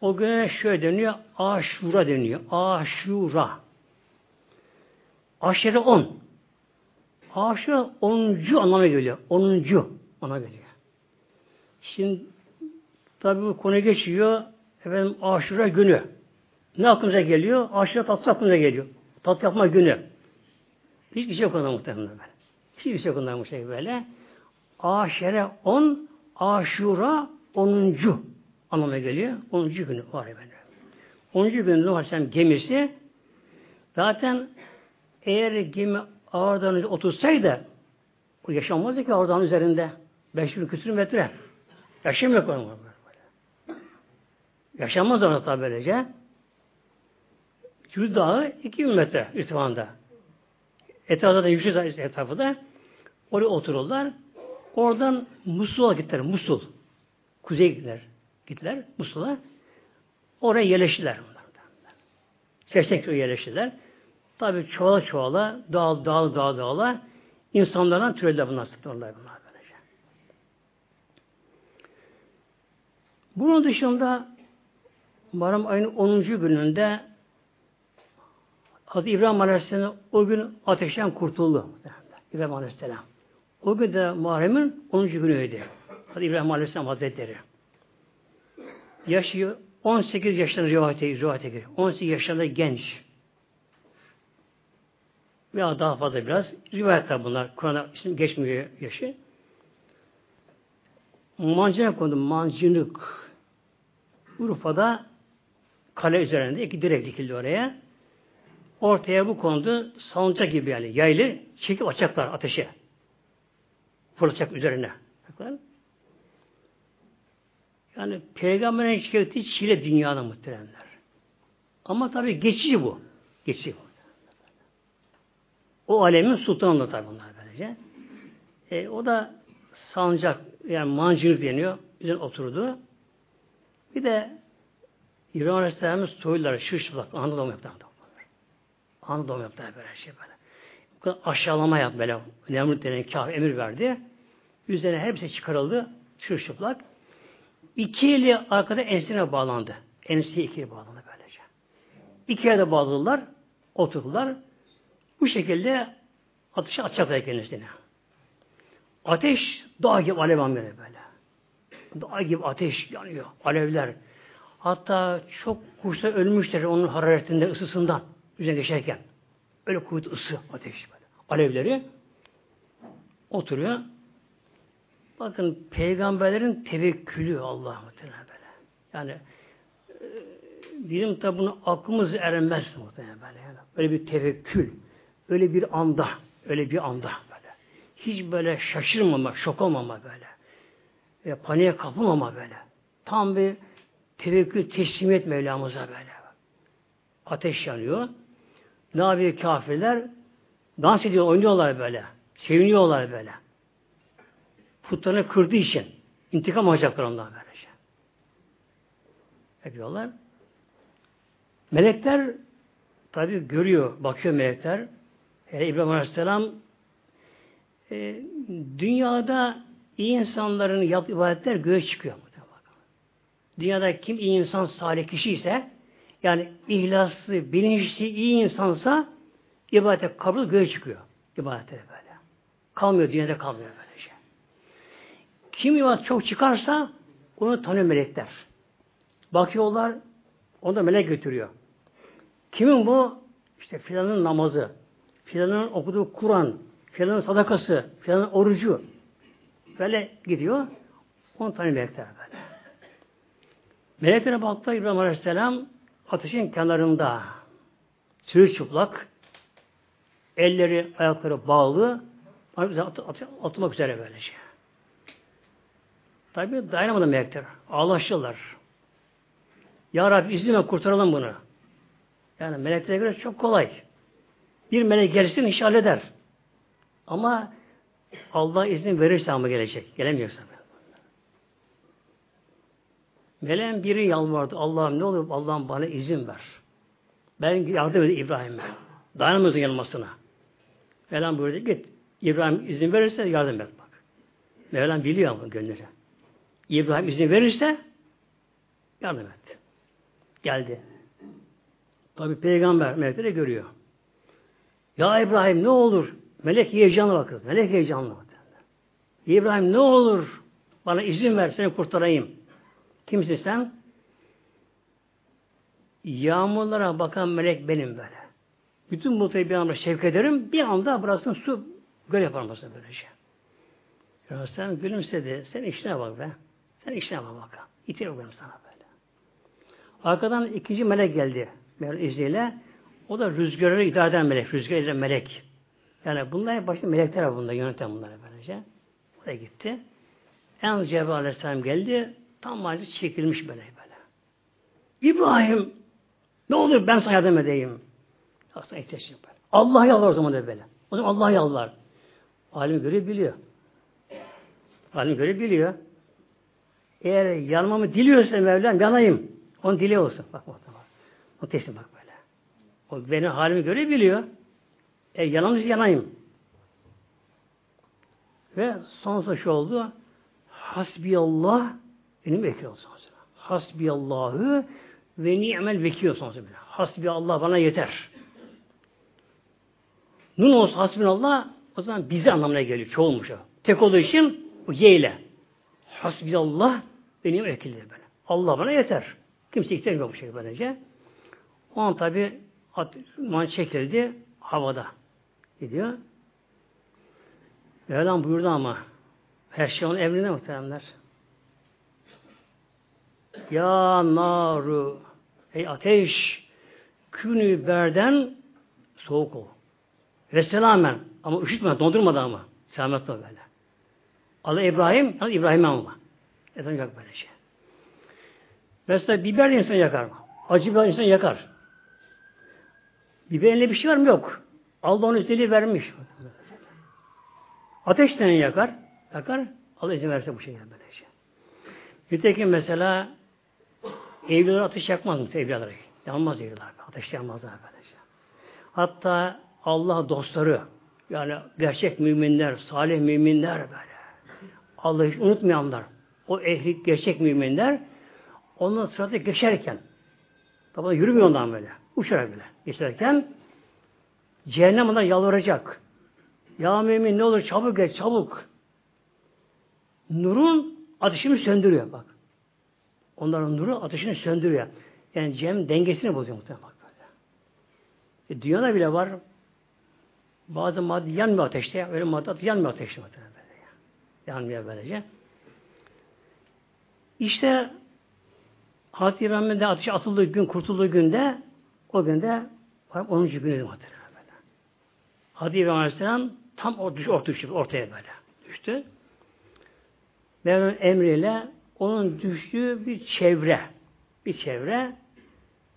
o güne şöyle deniyor, Aşura deniyor. Aşura. Aşure 10. Aşura 10. anlamına geliyor. 10. ona geliyor. Şimdi tabi bu konu geçiyor. Efendim Aşura günü. Ne aklımıza geliyor? Aşura tatlı aklımıza geliyor. Tatlı yapma günü. Hiçbir şey yok ondan muhtemelen böyle. Hiçbir şey yok ondan muhtemelen böyle. Aşure 10. Aşura 10. anlamına geliyor. 10. günü var efendim. 10. günü Nuh Aleyhisselam gemisi zaten eğer gemi Ağrı Dağı'nın otursaydı o yaşanmazdı ki Ağrı Dağı'nın üzerinde 5.000 küsur metre. Yaşam yok onun. Yaşanmaz orada tabi böylece. Cudi Dağı 2.000 metre irtifanda. Etrafta da yüksek etrafı da oraya otururlar. Oradan Musul'a gittiler. Musul. Kuzeye gittiler. Musul'a. Oraya yerleştiler. Seçtek köyü yerleştiler. Tabi çoğala dağla insanlardan türediler bunlar. Bunun dışında Muharrem ayının 10. gününde Hazreti İbrahim Aleyhisselam o gün ateşten kurtuldu. İbrahim Aleyhisselam. O gün de Muharrem'in 10. günüydü. Hadi İbrahim Aleyhisselam Hazretleri. Yaşı 18 yaşlarında rivayete giriyor. 18 yaşlarında genç. Ya daha fazla biraz. Rivayetler bunlar. Kur'an'a isim geçmiyor yaşı. Mancınık kondu. Mancınık. Urfa'da kale üzerinde iki direk dikildi oraya. Ortaya bu kondu. Salıncak gibi yani. Yaylı. Çekip açacaklar ateşe. Fırlatacak üzerine. Yani peygamberin şikayeti çile dünyada muhteremler. Ama tabi geçici bu. Geçici bu. O alemin sultanı tabi bunlar böylece. O da sancak yani mancınık deniyor. Üzerine oturdu. Bir de İbrahim Aleyhisselam'ın soyluları şırşıplak. Anadolu yaptı böyle şey böyle. Aşağılama yap böyle. Nemrut denen kafir emir verdi. Üzerine hepsi çıkarıldı. Çırşıplak. İki eli arkada ensine bağlandı. Enseye iki eli bağlandı böylece. İki yerde bağladılar. Oturdular. Bu şekilde ateşi açacaklar kendisine. Ateş dağ gibi alev alıyor böyle. Dağ gibi ateş yanıyor. Alevler. Hatta çok kuşlar ölmüşler onun hararetinden, ısısından. Üzerine geçerken. Öyle kuvvetli ısı, ateş böyle. Alevleri oturuyor. Bakın peygamberlerin tevekkülü Allah'a muhtemelen böyle. Yani bizim tabi bunu aklımız erenmez muhtemelen böyle. Yani öyle bir tevekkül. Öyle bir anda böyle. Hiç böyle şaşırmama, şok olmama böyle. Ve paniğe kapılmama böyle. Tam bir tevekkül teslimiyet Mevlamıza böyle. Ateş yanıyor. Ne yapıyor kafirler? Dans ediyor, oynuyorlar böyle. Seviniyorlar böyle. Putlarını kırdığı için intikam alacaklar ondan böylece. ediyorlar. Melekler tabi görüyor, bakıyor melekler. İbrahim Aleyhisselam dünyada iyi insanların yaptığı ibadetler göğe çıkıyor. Dünyada kim iyi insan, salih kişi ise, yani ihlaslı, bilinçli, iyi insansa ibadete kabul göğe çıkıyor. İbadete böyle. Kalmıyor, dünyada kalmıyor böylece. Kim ibadet çok çıkarsa onu tanıyor melekler. Bakıyorlar, onu da melek götürüyor. Kimin bu? İşte filanın namazı, filanın okuduğu Kur'an, filanın sadakası, filanın orucu. Böyle gidiyor, onu tanıyor melekler böyle. Meleklere baktı İbrahim Aleyhisselam ateşin kenarında çırılçıplak, elleri ayakları bağlı, atılmak üzere böylece. Tabi dayanamadı melekler, ağlaştılar. Ya Rabbi izleme, kurtaralım bunu. Yani meleklere göre çok kolay. Bir melek gelsin iş halleder. Ama Allah izin verirse ama gelecek, gelemiyorsa. Meleğin biri yalvardı. Allah'ım ne olur Allah'ım bana izin ver. Ben yardım edeyim İbrahim'e. Dayanamazın yanılmasına. Meleğin böyle git. İbrahim izin verirse yardım et bak. Meleğin biliyor ama gönlüne. İbrahim izin verirse yardım et. Geldi. Tabi peygamber melekleri görüyor. Ya İbrahim ne olur? Melek heyecanlı bak kız. Melek heyecanlı bak. İbrahim ne olur? Bana izin ver seni kurtarayım. Kimsin sen? Yağmurlara bakan melek benim böyle. Bütün bulutları bir anda şevk ederim. Bir anda burasını su göl yaparım aslında böylece. Ya sen gülümsedi. Sen işine bak be. Sen işine bak. İtiyor benim sana böyle. Arkadan ikinci melek geldi. Melek izniyle. O da rüzgarı idare eden melek. Rüzgar eden melek. Yani bunlar başta melekler var bunda. Yöneten bunları böylece. Oraya gitti. En Cebrail Aleyhisselam geldi. Tam acı çekilmiş böyle böyle. İbrahim ne olur ben sana yardım edeyim. Aslında ihtiyaçım var. Allah yalvar o zaman da böyle. O zaman Allah yalvar. Alim göre biliyor. Alim göre biliyor. Eğer yanmamı diliyorsa Mevlam yanayım. Onu dile olsun. Bak muhtemelen. O teslim bak böyle. O benim halimi göre biliyor. Yanamız yanayım. Ve son şu oldu. Hasbiyallah benim vekil olsun. Hasbiyallahu ve ni'mel vekil olsun. Hasbiyallah bana yeter. Nun olsun hasbiyallah o zaman bize anlamına geliyor. Çoğulmuş o. Tek olduğu için bu ye ile. Hasbiyallah benim vekildir böyle. Allah bana yeter. Kimse ihtiyaç yok bu şekilde böylece. O an tabi man çekildi havada. Gidiyor. Mevlam buyurdu ama her şey onun emrinde muhteremler. Ya naru, ey ateş, künü berden soğuk ol. Ve selamen, ama üşütme, dondurmadı ama. Selametle böyle. Allah İbrahim, yalnız İbrahim'e ama. Neden yok böyle şey? Mesela biber de insanı yakar mı? Acı biber insanı yakar. Biberinde bir şey var mı? Yok. Allah onun özelliği vermiş. Ateş de yakar, yakar. Allah izin verirse bu şey yapar böyle şey. Nitekim mesela evliler ateş yakmaz mı? Evliler yanmaz evliler. Ateş yanmazlar arkadaşlar. Hatta Allah dostları yani gerçek müminler, salih müminler böyle. Allah'ı hiç unutmayanlar. O ehli gerçek müminler onların sırada geçerken tabi yürümüyor ondan böyle. Uçarak bile. Geçerken cehennem ondan yalvaracak. Ya mümin ne olur çabuk geç çabuk. Nurun ateşini söndürüyor bak. Onların nuru ateşini söndürüyor. Yani cehennem dengesini bozuyor muhtemelen bak böyle. Dünyada bile var. Bazı madde yanmıyor ateşte. Öyle madde yanmıyor ateşte muhtemelen böyle. Yanmıyor böylece. İşte Hazreti İbrahim'in de ateşe atıldığı gün, kurtulduğu günde o günde 10. günüydü muhtemelen böyle. Hazreti İbrahim Aleyhisselam tam ortaya böyle düştü. Mevlam'ın emriyle onun düştüğü bir çevre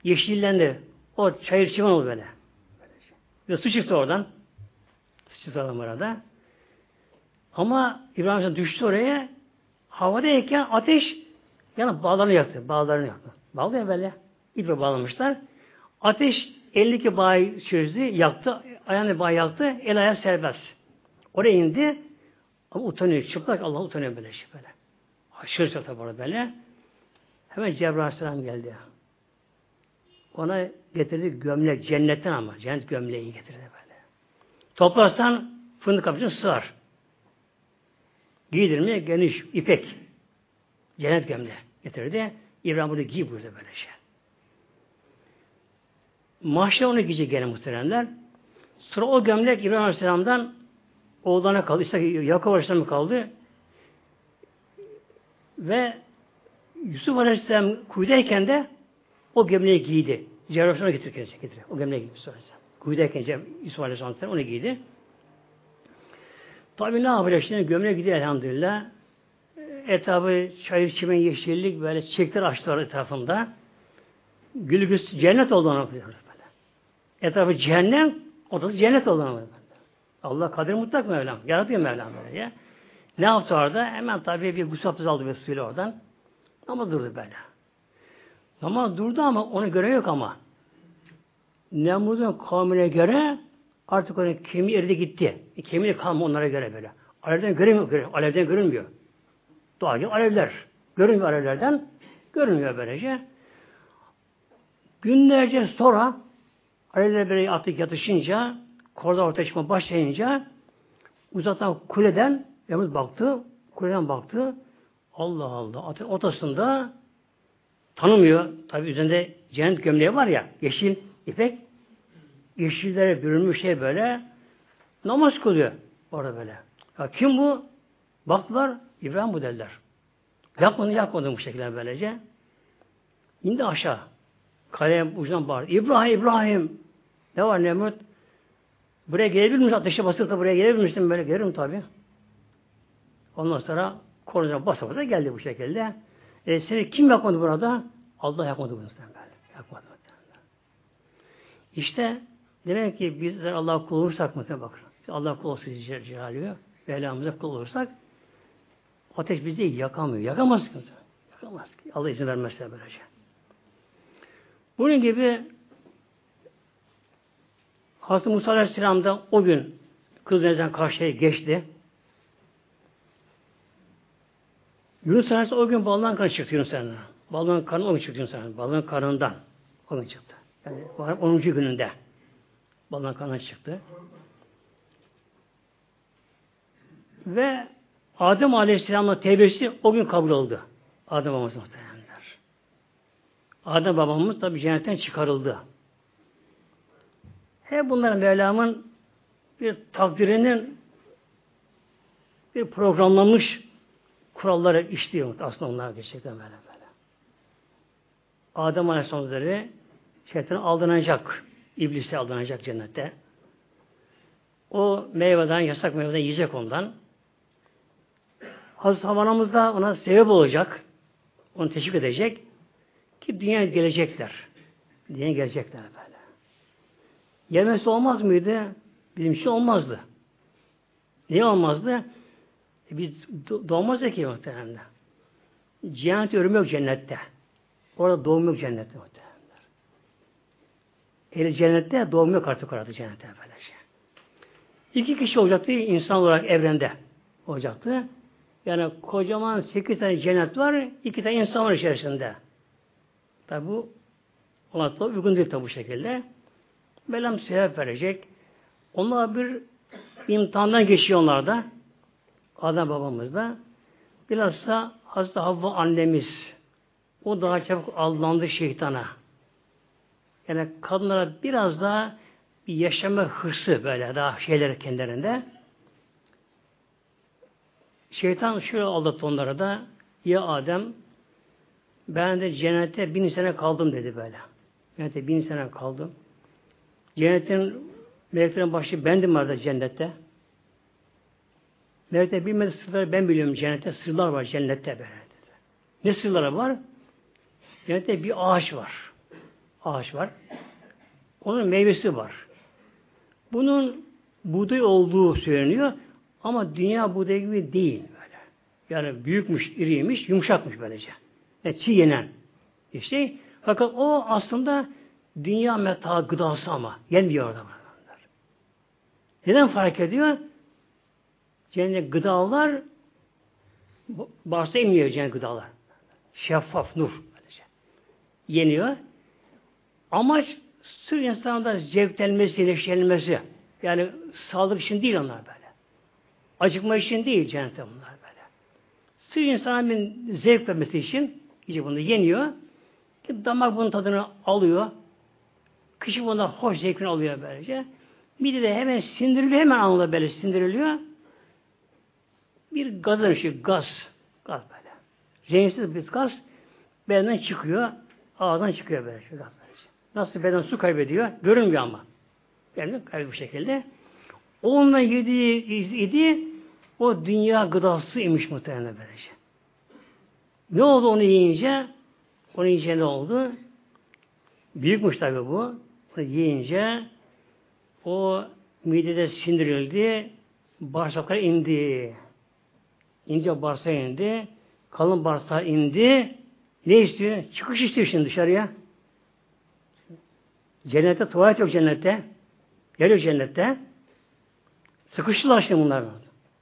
yeşillendi. O çayır çimen oldu böyle. Ve su çıktı oradan. Su çıktı oradan orada. Ama İbrahim düştü oraya havadayken ateş yani bağlarını yaktı. Bağlı ya böyle. İple bağlamışlar. Ateş 52 bağı çözdü, yaktı. Ayağını bağı yaktı. El ayağı serbest. Oraya indi. Ama utanıyor. Çıplak. Allah utanıyor böyle şey böyle. Aşırı çatı var böyle. Hemen Cebrail Aleyhisselam geldi. Ona getirdi gömlek. Cennetten ama. Cennet gömleği getirdi böyle. Toplarsan fındık kapıcını sığar. Giydirmeye geniş. İpek. Cennet gömleği getirdi. İbrahim bunu giy buyurdu böyle şey. Mahşer onu giyecek gene muhteremler. Sonra o gömlek İbrahim Aleyhisselam'dan oğlana kaldı. İşte Yakup Aleyhisselam'a kaldı. Ve Yusuf Aleyhisselam kuyudayken de o gömleği giydi. Cebrail Aleyhisselam'a getirir. O gömleği giydi Yusuf Aleyhisselam. Kuyudayken Yusuf Aleyhisselam onu giydi. Tabii ne yapacak şimdi? Gömleği gidiyor elhamdülillah. Etrafı çayır, çimen, yeşillik böyle çiçekler açtılar etrafında. Gülgüs cennet olduğunu anlıyoruz böyle. Etrafı cehennem, ortası cennet olduğunu anlıyoruz böyle. Allah kadir mutlak Mevlam, yaratıyor Mevlam böyle ya. Ne yaptı orada? Hemen tabii bir gusül abdesti aldı ve suyla oradan. Ama durdu böyle. Ama durdu ama ona göre yok ama. Nemrut'un kavmine göre artık onun kemiği eridi gitti. Kemiği kalmadı onlara göre böyle. Alevden görünmüyor. Alevden görünmüyor. Doğal gibi alevler. Görünmüyor alevlerden. Görünmüyor böylece. Günlerce sonra alevler böyle artık yatışınca korda ortaya çıkma başlayınca uzaktan kuleden Nemrut baktı. Kuleden baktı. Allah Allah. Atın ortasında tanımıyor. Tabii üzerinde cennet gömleği var ya. Yeşil ipek. Yeşillere bürünmüş şey böyle. Namaz kılıyor. Orada böyle. Ya kim bu? Baktılar. İbrahim bu dediler. Yakmadı bu şekilde böylece. İndi aşağı. Kalem ucundan bağırdı. İbrahim. Ne var Nemrut? Buraya gelebilir misin? Ateşe basıldı. Buraya gelebilir misin? Böyle gelirim tabii. Ondan sonra kornaya basa basa geldi bu şekilde. Seni kim yakmadı burada? Allah yakmadı bunu sen böyle. Yakmadı. İşte demek ki bizler Allah'a kul olursak mı? Bakın. Allah'a kul olursak Celal'e ve Elhamdülillah kul olursak ateş bizi yakamıyor. Yakamaz ki. Yakamaz ki. Allah izin vermezse böylece. Bunun gibi Hazreti Musa Aleyhisselam da o gün Kızdeniz'den karşıya geçti. Yunus Aleyhisselam o gün balığın karnından çıktı Yunus Aleyhisselam. Balığın karnından o gün çıktı Yunus Aleyhisselam. Balığın karnından o gün çıktı. Yani 10. gününde balığın karnından çıktı. Ve Adem Aleyhisselam'la tevbesi o gün kabul oldu. Adem babamız muhtemelenler. Adem babamız tabi cennetten çıkarıldı. Hep bunların Mevlam'ın bir takdirinin bir programlanmış kuralları işliyor. Aslında onlar gerçekten böyle böyle. Adem Aleyhisselam'ları şeytana aldanacak. İblise aldanacak cennette. O meyveden, yasak meyveden yiyecek ondan. Hazreti Havva'mız da ona sebep olacak. Onu teşvik edecek. Ki dünyaya gelecekler. Dünyaya gelecekler böyle. Yemesi olmaz mıydı? Bizim için olmazdı. Niye olmazdı? Biz doğmazdık ki muhtemelen. Cihanet ölüm yok cennette. Orada doğum yok cennette muhtemelen. Eğer cennette doğum yok artık orada cennette böylece. 2 kişi olacaktı insan olarak evrende olacaktı. Yani kocaman 8 tane cennet var, 2 tane insan var içerisinde. Tabi bu ona da uygun değil tabi bu şekilde. Mevlam sebep verecek. Onlar bir imtihandan geçiyor onlar da. Adem babamız da. Bilhassa Hazreti Havva annemiz. O daha çabuk aldandı şeytana. Yani kadınlara biraz daha bir yaşama hırsı böyle daha şeyler kendilerinde. Şeytan şöyle aldattı onlara da, ya Adem, ben de cennette 1000 sene kaldım dedi böyle. Cennette 1000 sene kaldım. Cennetin, meleklerin başı bendim vardı cennette. Melekler bilmedi sırları ben biliyorum cennette. Sırlar var cennette böyle dedi. Ne sırları var? Cennette bir ağaç var. Ağaç var. Onun meyvesi var. Bunun buğday olduğu söyleniyor. Ama dünya buğday gibi değil böyle. Yani büyükmüş, iriymiş, yumuşakmış böylece. Yani çiğ yenen bir şey. Fakat o aslında dünya meta gıdası ama yenmiyor orada. Neden fark ediyor? Cennet gıdalar bahse inmiyor, cennet gıdalar. Şeffaf, nur. Yeniyor. Amaç sırf insanların zevklenmesi, neşelenmesi. Yani sağlık için değil onlar böyle. Acıkma için değil cennette bunlar böyle. Sırf insanların zevk vermesi için iyice bunu yeniyor. Damak bunun tadını alıyor. Kişi bundan hoş zevkini alıyor böylece. Mide de hemen sindiriliyor, hemen anında böyle sindiriliyor. Bir gazın ışığı, gaz böyle. Renksiz bir gaz bedenden çıkıyor, ağızdan çıkıyor böyle şu gaz. Nasıl beden su kaybediyor, görünmüyor ama. Yani kaybı bu şekilde. Onunla yediği o dünya gıdası imiş muhtemelen böylece. Ne oldu onu yiyince? Onu yiyince ne oldu? Büyükmüş tabi bu. Onu yiyince o midede sindirildi, bağırsaklara indi. İnce bağırsağa indi, kalın bağırsağa indi. Ne istiyor? Çıkış istiyor şimdi dışarıya. Cennette tuvalet yok cennette. Yer yok cennette. Sıkıştılar şimdi bunlar.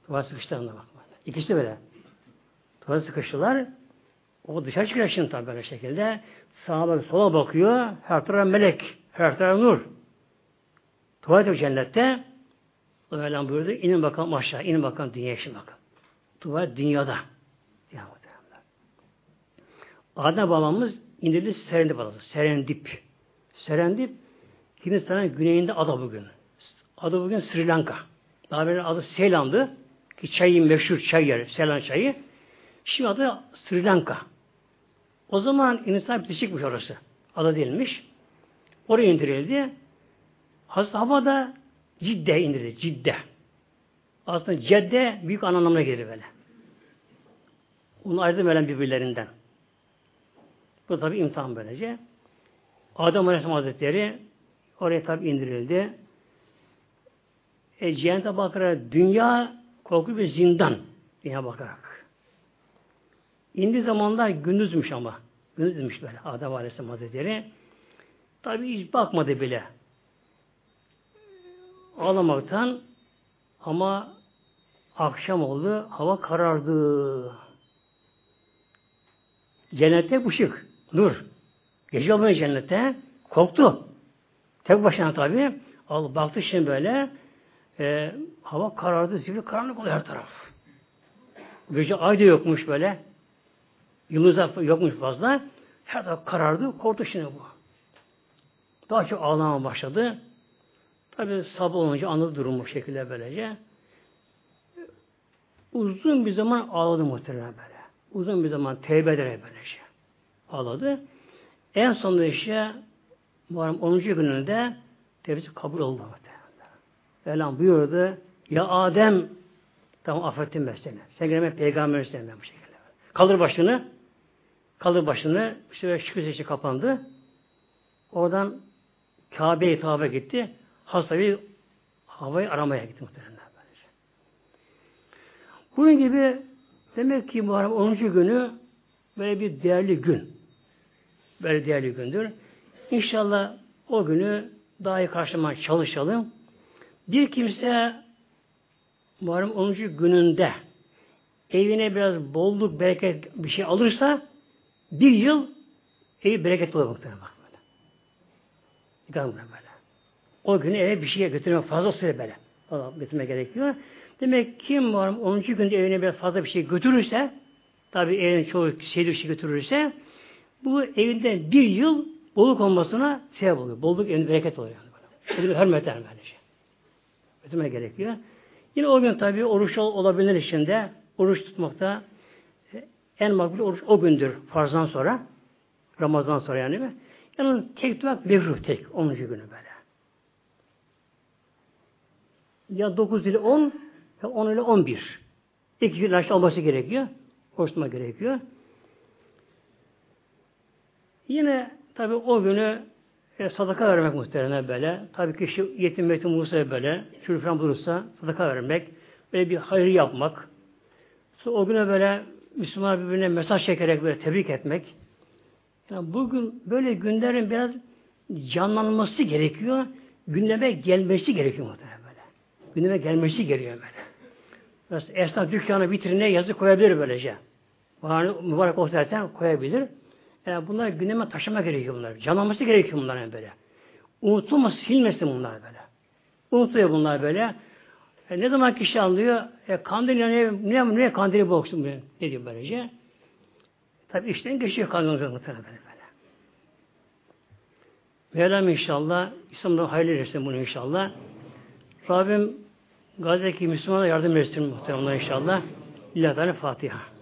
Tuvalet sıkıştılarına bakmadı. İkisi böyle. Tuvalet sıkıştılar. O dışarı çıkıyor şimdi tabii böyle şekilde. Sağa bak, sola bakıyor. Her taraf melek. Her taraf nur. Tuvalet yok cennette. Öyle buyurdu. İnin bakalım aşağı. İnin bakalım dünya işine bakın. Tuvalet dünyada. Adem babamız indirdi Serendip adası. Serendip. Serendip, Hindistan'ın güneyinde ada bugün. Ada bugün Sri Lanka. Daha evvel adı Seylan'dı. Ki çayı meşhur çay yeri. Seylan çayı. Şimdi adı Sri Lanka. O zaman Hindistan bitişikmiş orası. Ada değilmiş. Oraya indirildi. Hazreti Havva da Cidde indirdi. Cidde. Aslında Cedde büyük anlamına gelir böyle. Onu ayırdım birbirlerinden. Bu tabi imtihan böylece. Adem Aleyhisselam Hazretleri oraya tabi indirildi. Cehennete bakarak dünya korku bir zindan. Dünya bakarak. İndiği zamanlar gündüzmüş ama. Gündüzmüş böyle Adem Aleyhisselam Hazretleri. Tabi hiç bakmadı bile. Ağlamaktan ama akşam oldu. Hava karardı. Cennette bu şık. Nur. Gece olmuyor cennette. Korktu. Tek başına tabi. Baktı şimdi böyle. Hava karardı. Sivri karanlık oluyor her taraf. Gece ay da yokmuş böyle. Yıldızlar yokmuş fazla. Her taraf karardı. Korktu şimdi bu. Daha çok ağlamaya başladı. Tabi sabah olunca anladı durumu şekilde böylece. Uzun bir zaman ağladı muhtemelen böyle. Uzun bir zaman tevbe ederek böylece. Ağladı. En sonunda işte Muharrem 10. gününde tevbesi kabul oldu. Mevlam buyurdu. Ya Adem, tamam affettim ben seni. Sen gelme peygamber seni ben bu şekilde. Kaldır başını. İşte şükür seçi kapandı. Oradan Kabe'ye tavafa gitti. Hastavi havayı aramaya gitti muhtemelen. Bunun gibi demek ki Muharrem 10. günü böyle bir değerli gün. Böyle değerli gündür. İnşallah o günü daha iyi karşılamaya çalışalım. Bir kimse Muharrem 10. gününde evine biraz bolluk, bereket bir şey alırsa bir yıl evi bereketli olur. O günü eve bir şey götürmek fazlasıyla böyle. Götürmek gerekiyor. Demek ki kim Muharrem 10. günde evine biraz fazla bir şey götürürse, tabii evine çoğu şeyde bir şey götürürse, bu evinden bir yıl bolluk olmasına sebep oluyor. Bolluk evinde bereket oluyor. Yani hürmetler böylece. Ötmeye gerekiyor. Yine o gün tabii oruç olabilenler için de oruç tutmakta en makbul oruç o gündür. Farzdan sonra. Ramazan'dan sonra yani. Yani tek tutmak mekruh tek. 10. günü böyle. Ya 9 ile 10 ya 10 ile 11. İki gün açta olması gerekiyor. Oruç tutmak gerekiyor. Yine tabi o günü sadaka vermek muhtemelen böyle. Tabi kişi yetim metin bulursa böyle, çürü falan bulursa sadaka vermek, böyle bir hayır yapmak. Sonra o güne böyle Müslümanlar birbirine mesaj çekerek böyle tebrik etmek. Yani bugün böyle günlerin biraz canlanması gerekiyor. Gündeme gelmesi gerekiyor muhtemelen böyle. Gündeme gelmesi gerekiyor böyle. Mesela esnaf dükkanı vitrine yazı koyabilir böylece. Mübarek olsun dersen koyabilir. Yani bunlar gündeme taşıma gerekiyor bunlar. Canlanması gerekiyor bunların böyle. Unutulması, silmesin bunlar böyle. Unutuyor bunlar böyle. Ne zaman kişi anlıyor? Kandil niye kandili boksun? Ne diyor böylece? Tabi işten geçiyor kandilin muhtemelen böyle. Mevlam inşallah, İslam'da hayırlı edersin bunu inşallah. Rabbim Gazze'deki Müslümanlara yardım edersin muhtemelen inşallah. Lillahi Teala Fatiha.